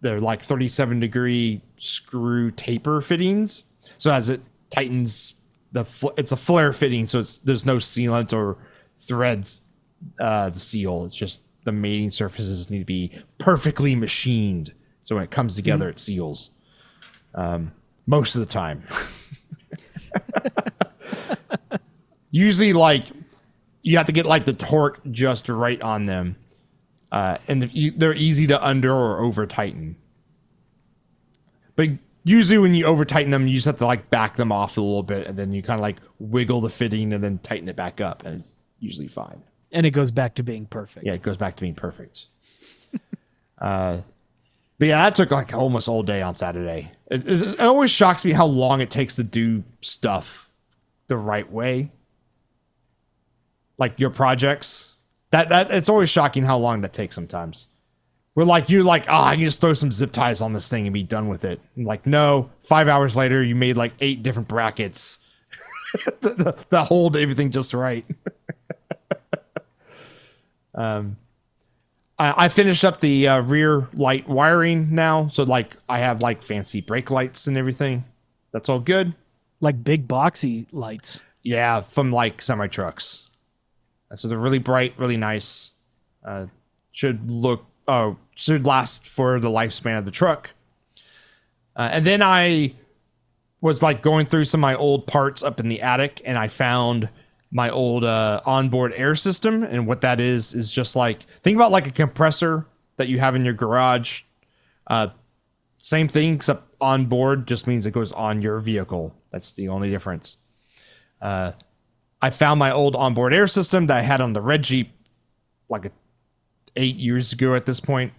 They're like thirty-seven degree screw taper fittings, so as it tightens the fl- it's a flare fitting, so it's there's no sealant or threads uh the seal, it's just the mating surfaces need to be perfectly machined. So when it comes together, mm-hmm. it seals um, most of the time. Usually, like, you have to get, like, the torque just right on them. Uh, and if you, they're easy to under or over-tighten. But usually when you over-tighten them, you just have to, like, back them off a little bit. And then you kind of, like, wiggle the fitting and then tighten it back up. And it's usually fine. And it goes back to being perfect. Yeah, it goes back to being perfect. uh, but yeah, that took like almost all day on Saturday. It, it, it always shocks me how long it takes to do stuff the right way. Like your projects. That that it's always shocking how long that takes sometimes. We're like, you're like, ah, oh, I can just throw some zip ties on this thing and be done with it. And like, no, five hours later, you made like eight different brackets that, that hold everything just right. Um, I, I finished up the uh, rear light wiring now, so like I have like fancy brake lights and everything. That's all good. Like big boxy lights. Yeah, from like semi trucks. So they're really bright, really nice. Uh, should look, oh, uh, should last for the lifespan of the truck. Uh, and then I was like going through some of my old parts up in the attic, and I found my old uh, onboard air system. And what that is, is just like, think about like a compressor that you have in your garage. Uh, same thing, except onboard just means it goes on your vehicle. That's the only difference. Uh, I found my old onboard air system that I had on the Red Jeep like a, eight years ago at this point.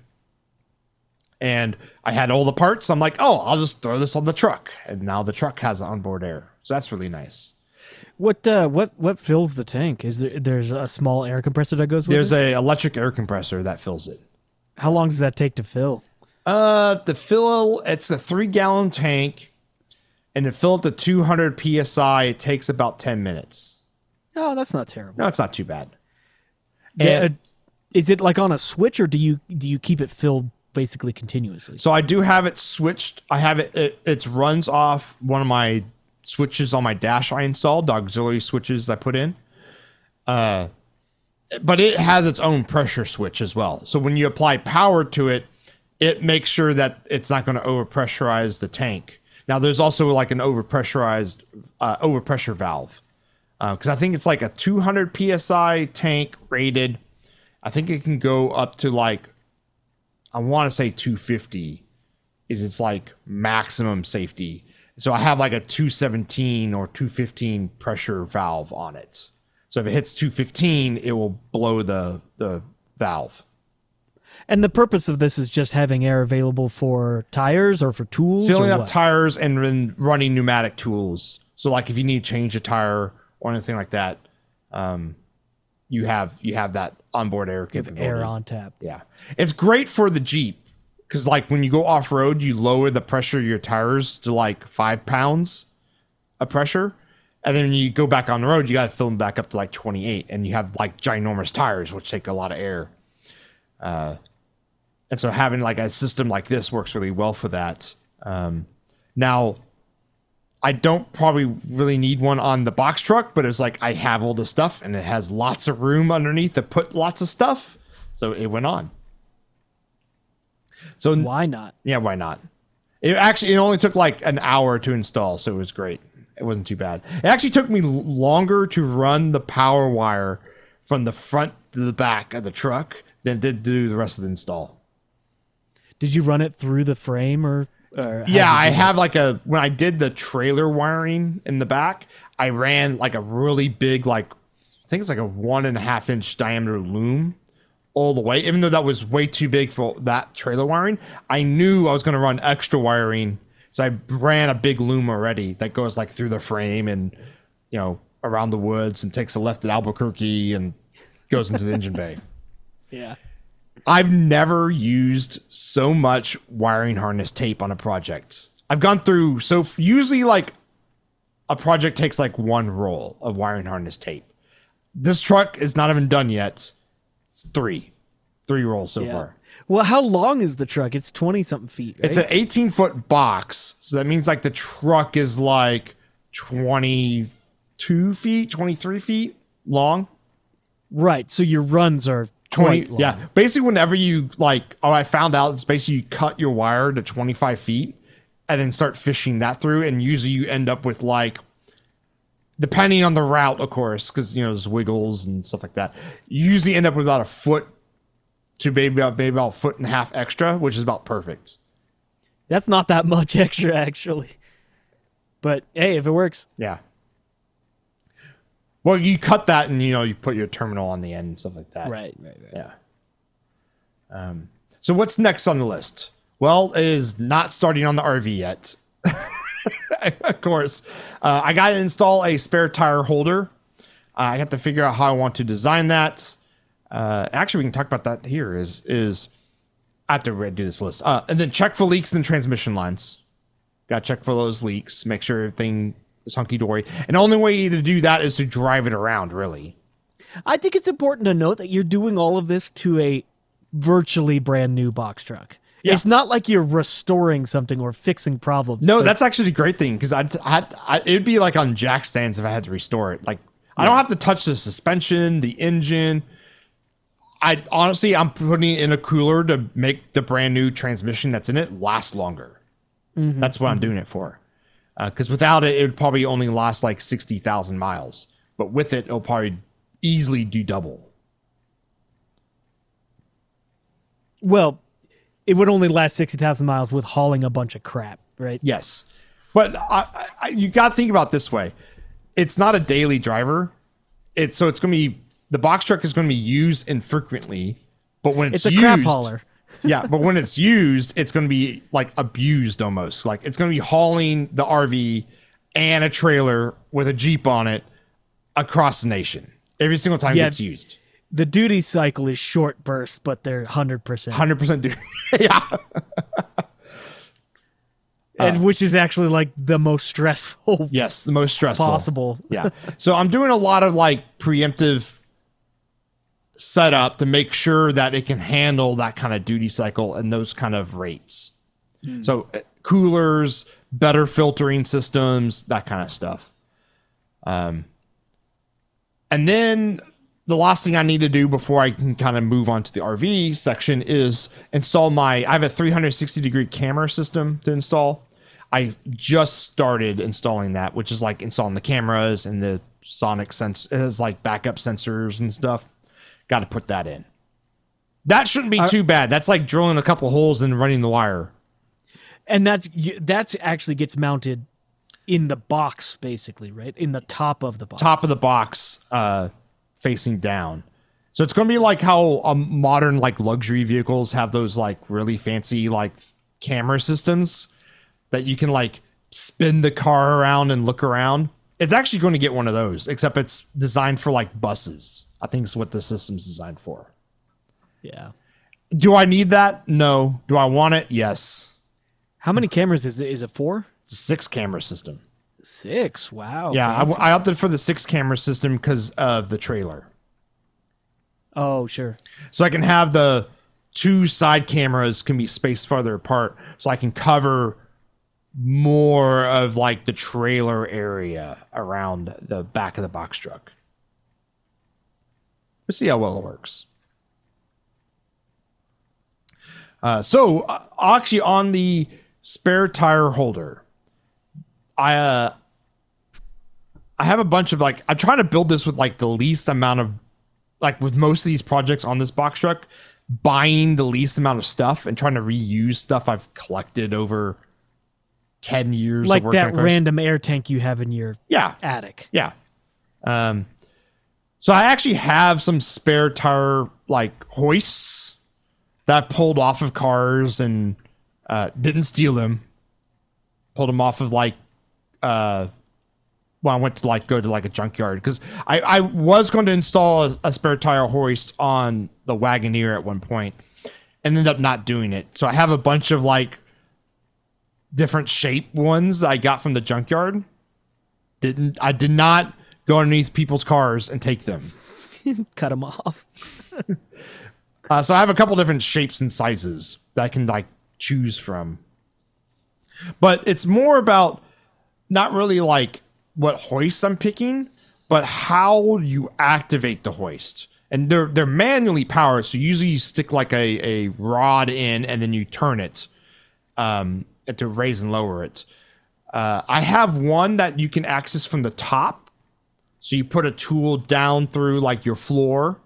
And I had all the parts. I'm like, oh, I'll just throw this on the truck. And now the truck has onboard air. So that's really nice. What uh, what what fills the tank? Is there there's a small air compressor that goes with there's it? There's a electric air compressor that fills it. How long does that take to fill? Uh, the fill it's a three gallon tank, and to fill it to two hundred psi, it takes about ten minutes. Oh, that's not terrible. No, it's not too bad. And, yeah, is it like on a switch, or do you do you keep it filled basically continuously. So I do have it switched. I have it, it, it runs off one of my switches on my dash I installed, the auxiliary switches I put in. Uh, but it has its own pressure switch as well. So when you apply power to it, it makes sure that it's not going to overpressurize the tank. Now, there's also like an overpressurized uh, overpressure valve, because uh, I think it's like a two hundred P S I tank rated. I think it can go up to like, I want to say two fifty is its like maximum safety. So I have like a two seventeen or two fifteen pressure valve on it. So if it hits two fifteen, it will blow the, the valve. And the purpose of this is just having air available for tires or for tools? Filling up what? Tires and run, running pneumatic tools. So like if you need to change a tire or anything like that, um, you have you have that onboard air capability. Air on tap. Yeah. It's great for the Jeep because like when you go off-road, you lower the pressure of your tires to like five pounds of pressure. And then you go back on the road, you got to fill them back up to like twenty-eight. And you have like ginormous tires, which take a lot of air. Uh, and so having like a system like this works really well for that. Um, now I don't probably really need one on the box truck, but it's like, I have all the stuff and it has lots of room underneath to put lots of stuff. So it went on. So why not? Yeah. Why not? It actually, it only took like an hour to install. So it was great. It wasn't too bad. It actually took me longer to run the power wire from the front to the back of the truck than did do the rest of the install. Did you run it through the frame or? or yeah, I have like a, when I did the trailer wiring in the back, I ran like a really big, like, I think it's like a one and a half inch diameter loom all the way. Even though that was way too big for that trailer wiring, I knew I was going to run extra wiring. So I ran a big loom already that goes like through the frame and, you know, around the woods and takes a left at Albuquerque and goes into the engine bay. Yeah, I've never used so much wiring harness tape on a project. I've gone through, so usually like a project takes like one roll of wiring harness tape. This truck is not even done yet. It's three, three rolls so yeah. far. Well, how long is the truck? It's twenty something feet, right? It's an eighteen foot box. So that means like the truck is like twenty-two feet, twenty-three feet long. Right. So your runs are twenty, yeah. Basically, whenever you like, oh, I found out it's basically you cut your wire to twenty-five feet and then start fishing that through. And usually you end up with like, depending on the route, of course, because, you know, there's wiggles and stuff like that. You usually end up with about a foot to maybe about, maybe about a foot and a half extra, which is about perfect. That's not that much extra, actually. But hey, if it works. Yeah. Well, you cut that and, you know, you put your terminal on the end and stuff like that. Right, right, right. Yeah. Um, so what's next on the list? Well, it is not starting on the R V yet. Of course. Uh, I got to install a spare tire holder. Uh, I got to figure out how I want to design that. Uh, actually, we can talk about that here is, is I have to do this list. Uh, and then check for leaks in the transmission lines. Got to check for those leaks. Make sure everything... It's hunky-dory. And the only way to do that is to drive it around, really. I think it's important to note that you're doing all of this to a virtually brand new box truck. Yeah. It's not like you're restoring something or fixing problems. No, that's actually a great thing, because I'd, I'd, I'd, it'd be like on jack stands if I had to restore it. Like yeah. I don't have to touch the suspension, the engine. I honestly, I'm putting it in a cooler to make the brand new transmission that's in it last longer. Mm-hmm. That's what mm-hmm. I'm doing it for. Because uh, without it, it would probably only last like sixty thousand miles. But with it, it'll probably easily do double. Well, it would only last sixty thousand miles with hauling a bunch of crap, right? Yes. But I, I, you got to think about it this way. It's not a daily driver. It's so it's going to be the box truck is going to be used infrequently. But when it's, it's a used, crap hauler. Yeah, but when it's used, it's going to be like abused almost. Like it's going to be hauling the R V and a trailer with a Jeep on it across the nation every single time yeah, it's used. The duty cycle is short bursts, but they're one hundred percent. one hundred percent duty. Yeah. And uh, which is actually like the most stressful. Yes, the most stressful possible. Yeah. So I'm doing a lot of like preemptive set up to make sure that it can handle that kind of duty cycle and those kind of rates. Mm. So coolers, better filtering systems, that kind of stuff. Um, and then the last thing I need to do before I can kind of move on to the R V section is install my, I have a three sixty degree camera system to install. I just started installing that, which is like installing the cameras and the sonic sense is like backup sensors and stuff. Got to put that in. That shouldn't be too bad. That's like drilling a couple holes and running the wire. And that's, that's actually gets mounted in the box, basically, right? In the top of the box. Top of the box, uh, facing down. So it's going to be like how um, modern like luxury vehicles have those like really fancy like camera systems that you can like spin the car around and look around. It's actually going to get one of those, except it's designed for like buses. I think it's what the system's designed for. Yeah. Do I need that? No. Do I want it? Yes. How many cameras is it? Is it four? It's a six camera system. Six. Wow. Yeah. I, I opted for the six camera system because of the trailer. Oh, sure. So I can have the two side cameras can be spaced farther apart so I can cover more of like the trailer area around the back of the box truck. We'll see how well it works. Uh, so uh, actually on the spare tire holder, I, uh, I have a bunch of like, I'm trying to build this with like the least amount of like with most of these projects on this box truck, buying the least amount of stuff and trying to reuse stuff I've collected over ten years like of work that random air tank you have in your yeah. attic. Yeah. Um, so I actually have some spare tire like hoists that I pulled off of cars and uh, didn't steal them. Pulled them off of like, uh, well, I went to like go to like a junkyard because I, I was going to install a, a spare tire hoist on the Wagoneer at one point and ended up not doing it. So I have a bunch of like different shape ones I got from the junkyard. Didn't I did not go underneath people's cars and take them. Cut them off. uh, so I have a couple different shapes and sizes that I can like choose from. But it's more about not really like what hoist I'm picking, but how you activate the hoist. And they're they're manually powered, so usually you stick like a, a rod in and then you turn it. Um to raise and lower it. Uh, I have one that you can access from the top. So you put a tool down through like your floor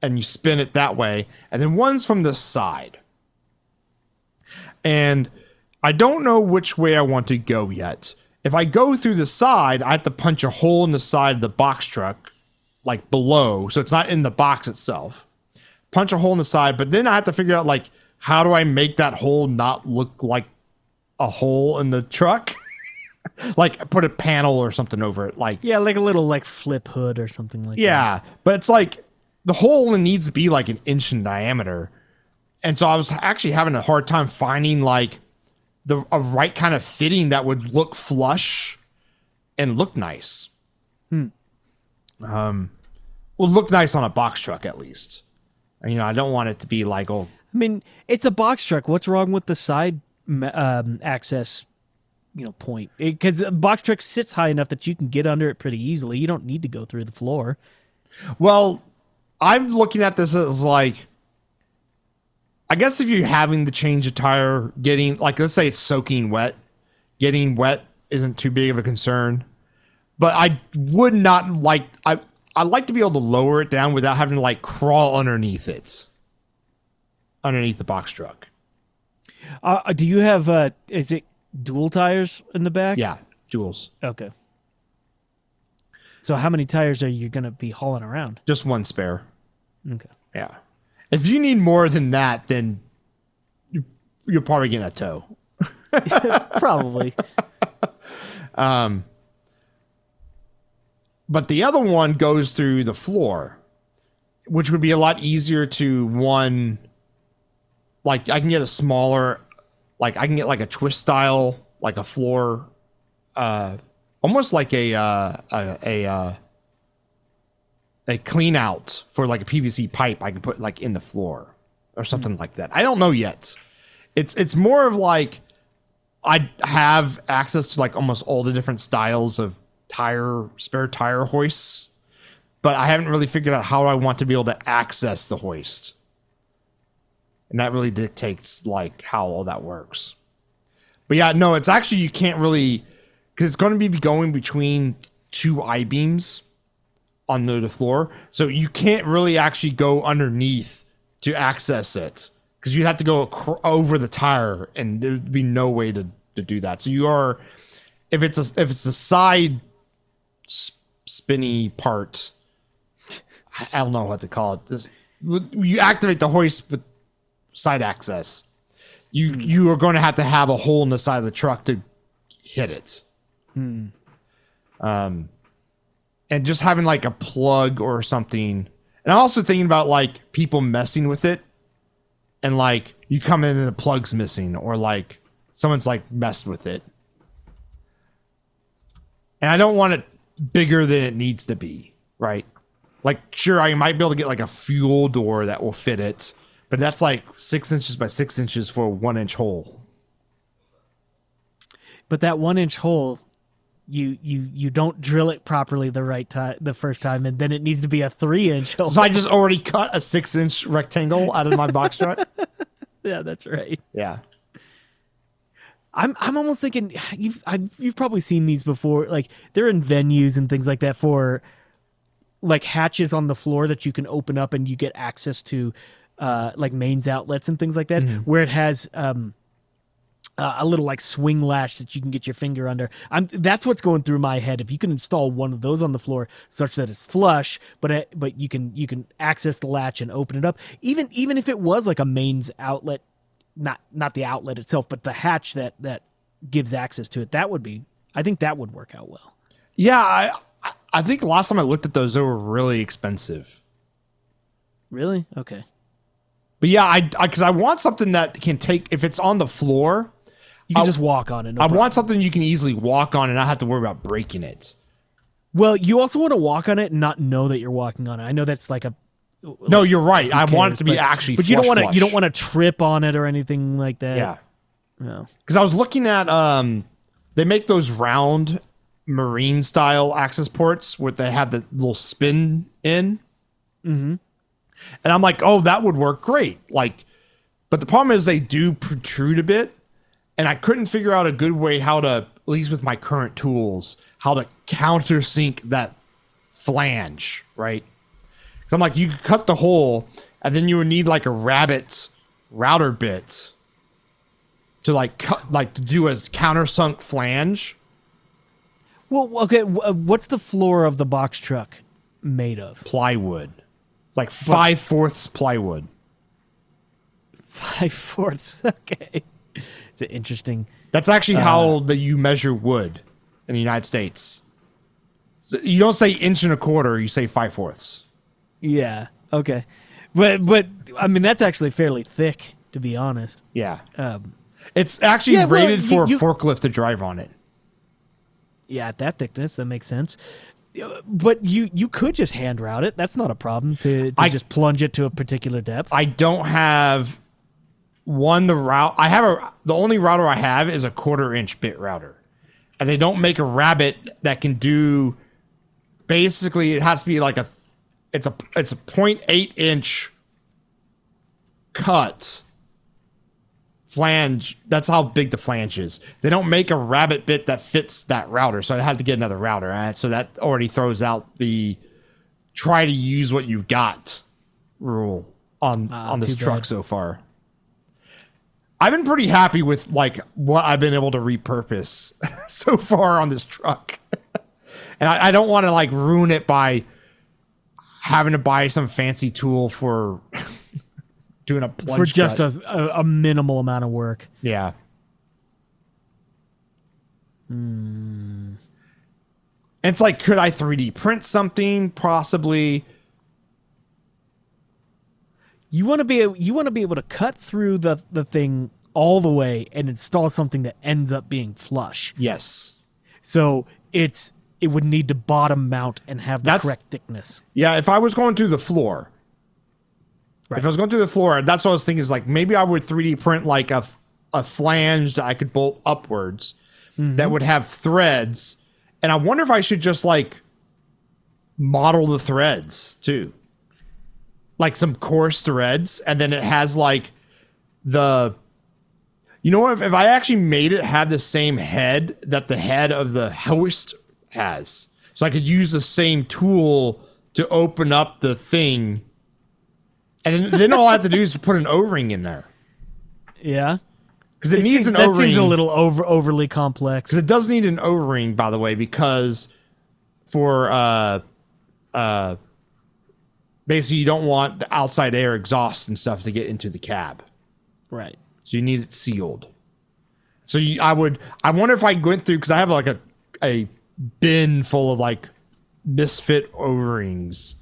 and you spin it that way. And then one's from the side. And I don't know which way I want to go yet. If I go through the side, I have to punch a hole in the side of the box truck, like below. So it's not in the box itself. Punch a hole in the side, but then I have to figure out like, how do I make that hole not look like a hole in the truck? Like put a panel or something over it, like yeah like a little like flip hood or something like yeah, that. Yeah, but it's like the hole only needs to be like an inch in diameter, and so I was actually having a hard time finding like the a right kind of fitting that would look flush and look nice. hmm. Um well, look nice on a box truck at least. You know, I don't want it to be like, oh, I mean, it's a box truck, what's wrong with the side Um, access, you know, point? Because box truck sits high enough that you can get under it pretty easily. You don't need to go through the floor. Well, I'm looking at this as like, I guess if you're having to change a tire, getting like, let's say it's soaking wet, getting wet isn't too big of a concern. But I would not like, I I like to be able to lower it down without having to like crawl underneath it, underneath the box truck. Uh, do you have, uh, is it dual tires in the back? Yeah, duals. Okay. So how many tires are you going to be hauling around? Just one spare. Okay. Yeah. If you need more than that, then you're probably getting a tow. Probably. Um, but the other one goes through the floor, which would be a lot easier to one... Like I can get a smaller, like I can get like a twist style, like a floor, uh, almost like a, uh, a, a, uh, a clean out for like a P V C pipe I could put like in the floor or something mm-hmm. like that. I don't know yet. It's it's more of like I have access to like almost all the different styles of tire, spare tire hoists, but I haven't really figured out how I want to be able to access the hoist. And that really dictates like how all that works. But yeah, no, it's actually, you can't really, because it's going to be going between two I-beams on the floor. So you can't really actually go underneath to access it, because you'd have to go ac- over the tire, and there'd be no way to, to do that. So you are, if it's a, if it's a side sp- spinny part, I don't know what to call it. This, you activate the hoist with side access. You mm. you are going to have to have a hole in the side of the truck to hit it. Mm. Um, and just having like a plug or something. And I'm also thinking about like people messing with it, and like you come in and the plug's missing, or like someone's like messed with it. And I don't want it bigger than it needs to be, right? Like, sure, I might be able to get like a fuel door that will fit it, but that's like six inches by six inches for a one inch hole. But that one inch hole, you you you don't drill it properly the right time the first time, and then it needs to be a three inch hole. So I just already cut a six inch rectangle out of my box truck. Yeah, that's right. Yeah. I'm I'm almost thinking you've I've, you've probably seen these before. Like, they're in venues and things like that for like hatches on the floor that you can open up and you get access to uh, like mains outlets and things like that, mm-hmm. where it has um, uh, a little like swing latch that you can get your finger under. I'm that's what's going through my head. If you can install one of those on the floor such that it's flush, but it, but you can you can access the latch and open it up. Even even if it was like a mains outlet. Not not the outlet itself, but the hatch that, that gives access to it. That would be, I think that would work out well. Yeah, I I think last time I looked at those, they were really expensive. Really? Okay. But yeah, I because I, I want something that can take, if it's on the floor, you can I, just walk on it. No I problem. want something you can easily walk on and not have to worry about breaking it. Well, you also want to walk on it and not know that you're walking on it. I know that's like a Like, no, you're right. I cares, want it to be but, actually, but flush, you don't want to. You don't want to trip on it or anything like that. Yeah, no. Because I was looking at, um, they make those round marine style access ports where they have the little spin in, mm-hmm. and I'm like, oh, that would work great. Like, but the problem is they do protrude a bit, and I couldn't figure out a good way how to, at least with my current tools, how to countersink that flange, right? So I'm like, you could cut the hole, and then you would need like a rabbit router bit to like cut, like to do a countersunk flange. Well, okay, what's the floor of the box truck made of? Plywood. It's like five fourths plywood. Five fourths. Okay, it's interesting. That's actually uh, how that you measure wood in the United States. So you don't say inch and a quarter; you say five fourths. Yeah. Okay. But but I mean, that's actually fairly thick, to be honest. Yeah. Um, it's actually yeah, rated well, you, for a forklift to drive on it. Yeah, at that thickness, that makes sense. But you, you could just hand route it. That's not a problem to, to I, just plunge it to a particular depth. I don't have one the route. I have a the only router I have is a quarter inch bit router, and they don't make a rabbit that can do. Basically, it has to be like a. It's a it's a zero point eight inch cut flange. That's how big the flange is. They don't make a rabbit bit that fits that router, so I had to get another router. Right? So that already throws out the try to use what you've got rule on uh, on this truck bad. So far. I've been pretty happy with like what I've been able to repurpose so far on this truck, and I, I don't want to like ruin it by. Having to buy some fancy tool for doing a plunge for just a, a minimal amount of work. Yeah. Mm. It's like, could I three D print something? Possibly. You want to be you want to be able to cut through the the thing all the way and install something that ends up being flush. Yes. So it's it would need to bottom mount and have the that's, correct thickness. Yeah, if I was going through the floor, right. if I was going through the floor, that's what I was thinking is like, maybe I would three D print like a, a flange that I could bolt upwards mm-hmm. that would have threads. And I wonder if I should just like model the threads too. Like some coarse threads. And then it has like the, you know what? If, if I actually made it have the same head that the head of the host has, so I could use the same tool to open up the thing. And then, then all I have to do is put an O-ring in there. Yeah. Because it, it needs seems, an O-ring. That seems a little over, overly complex. Because it does need an O-ring, by the way, because for uh, uh, basically you don't want the outside air exhaust and stuff to get into the cab. Right. So you need it sealed. So you, I would, I wonder if I went through, because I have like a, a bin full of like misfit O-rings.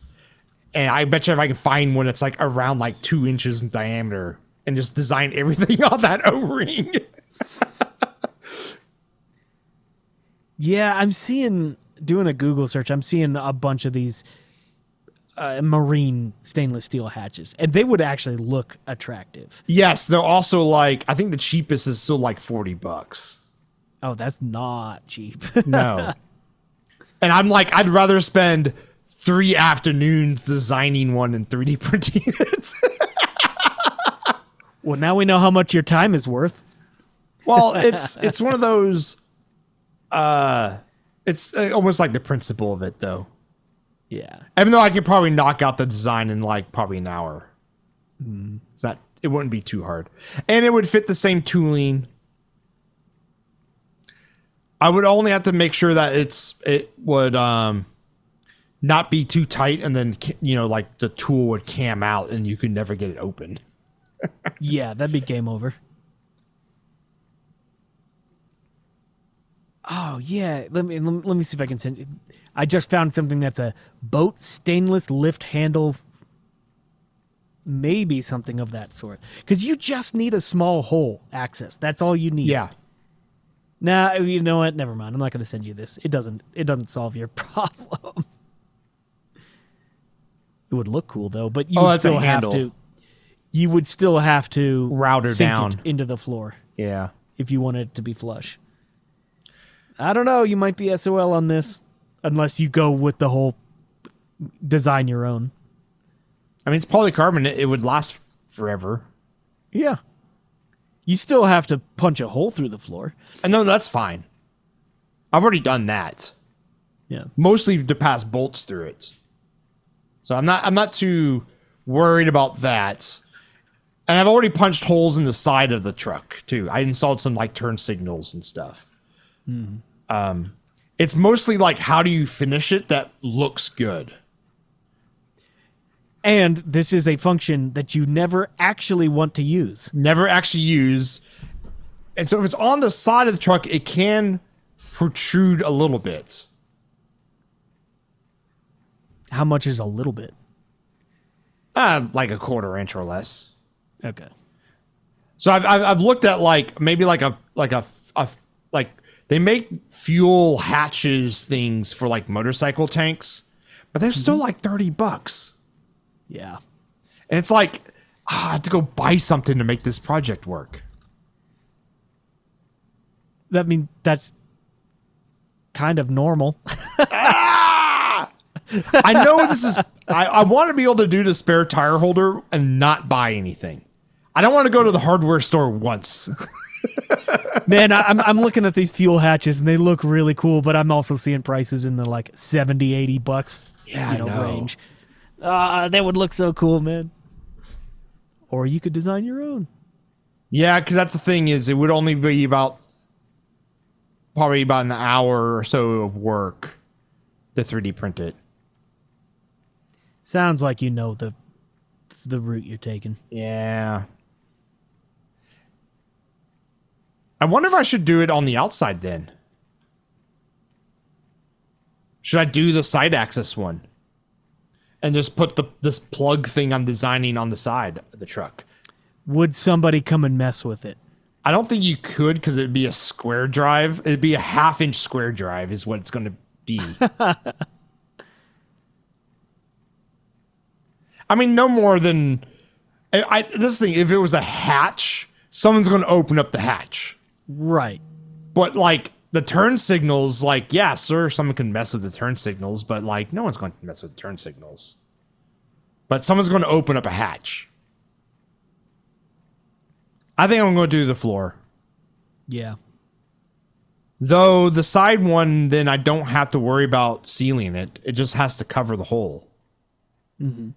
And I bet you if I can find one that's like around like two inches in diameter. And just design everything on that O-ring. Yeah, I'm seeing, doing a Google search, I'm seeing a bunch of these uh, marine stainless steel hatches. And they would actually look attractive. Yes, they're also like, I think the cheapest is still like forty bucks. Oh, that's not cheap. No. And I'm like, I'd rather spend three afternoons designing one and three D printing it. Well, now we know how much your time is worth. Well, it's it's one of those. Uh, it's almost like the principle of it, though. Yeah. Even though I could probably knock out the design in like probably an hour. Mm. It's not. It wouldn't be too hard, and it would fit the same tooling. I would only have to make sure that it's it would um, not be too tight, and then you know, like the tool would cam out, and you could never get it open. Yeah, that'd be game over. Oh yeah, let me let me, let me see if I can send. I just found something that's a boat stainless lift handle, maybe something of that sort. Because you just need a small hole access. That's all you need. Yeah. Nah, you know what? Never mind. I'm not going to send you this. It doesn't. It doesn't solve your problem. It would look cool though, but you oh, would still have to. You would still have to router sink down it into the floor. Yeah. If you want it to be flush. I don't know. You might be S O L on this unless you go with the whole design your own. I mean, it's polycarbonate. It would last forever. Yeah. You still have to punch a hole through the floor. And no, that's fine. I've already done that. Yeah. Mostly to pass bolts through it. So I'm not, I'm not too worried about that. And I've already punched holes in the side of the truck too. I installed some like turn signals and stuff. Mm-hmm. Um, it's mostly like, how do you finish it that looks good? And this is a function that you never actually want to use. Never actually use. And so if it's on the side of the truck, it can protrude a little bit. How much is a little bit? Uh, like a quarter inch or less. Okay. So I've, I've I've looked at like maybe like a like a, a like they make fuel hatches things for like motorcycle tanks, but they're mm-hmm. still like thirty bucks. Yeah. And it's like ah, I have to go buy something to make this project work. That mean that's kind of normal. ah! I know this is. I, I want to be able to do the spare tire holder and not buy anything. I don't want to go to the hardware store once. Man, I, I'm I'm looking at these fuel hatches and they look really cool, but I'm also seeing prices in the like seventy, eighty bucks yeah, you know, know. range. Uh, that would look so cool, man. Or you could design your own. Yeah, because that's the thing is it would only be about probably about an hour or so of work to three D print it. Sounds like you know the the route you're taking. Yeah. I wonder if I should do it on the outside then. Should I do the side access one? And just put the this plug thing I'm designing on the side of the truck. Would somebody come and mess with it? I don't think you could because it'd be a square drive. It'd be a half inch square drive is what it's going to D. I mean, no more than... I, this thing, if it was a hatch, someone's going to open up the hatch. Right. But, like, the turn signals, like, yeah, sir, someone can mess with the turn signals, but, like, no one's going to mess with the turn signals. But someone's going to open up a hatch. I think I'm going to do the floor. Yeah. Though the side one, then I don't have to worry about sealing it. It just has to cover the hole. Mm-hmm.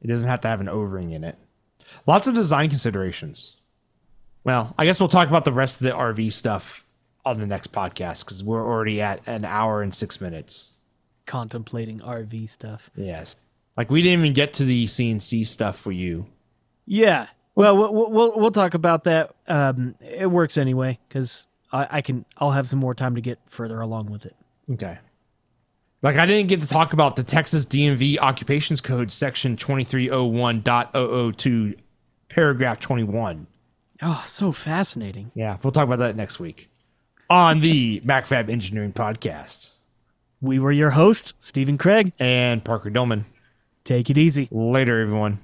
It doesn't have to have an O-ring in it. Lots of design considerations. Well, I guess we'll talk about the rest of the R V stuff on the next podcast because we're already at an hour and six minutes. Contemplating R V stuff. Yes. Like, we didn't even get to the C N C stuff for you. Yeah. Well, we'll we'll, we'll talk about that. Um, it works anyway because I, I can. I'll have some more time to get further along with it. Okay. Like, I didn't get to talk about the Texas D M V Occupations Code Section twenty-three oh one point zero zero two, Paragraph twenty-one. Oh, so fascinating. Yeah, we'll talk about that next week on the MacFab Engineering Podcast. We were your hosts, Stephen Craig. And Parker Dillman. Take it easy. Later, everyone.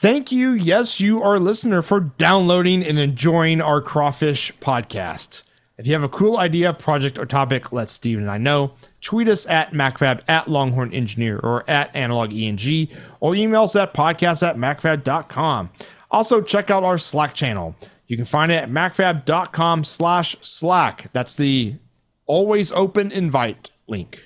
Thank you, yes, you are a listener, for downloading and enjoying our Crawfish podcast. If you have a cool idea, project, or topic, let Steven and I know. Tweet us at MacFab, at Longhorn Engineer, or at Analog E N G, or email us at podcast at MacFab dot com. Also, check out our Slack channel. You can find it at MacFab dot com slash Slack. That's the always open invite link.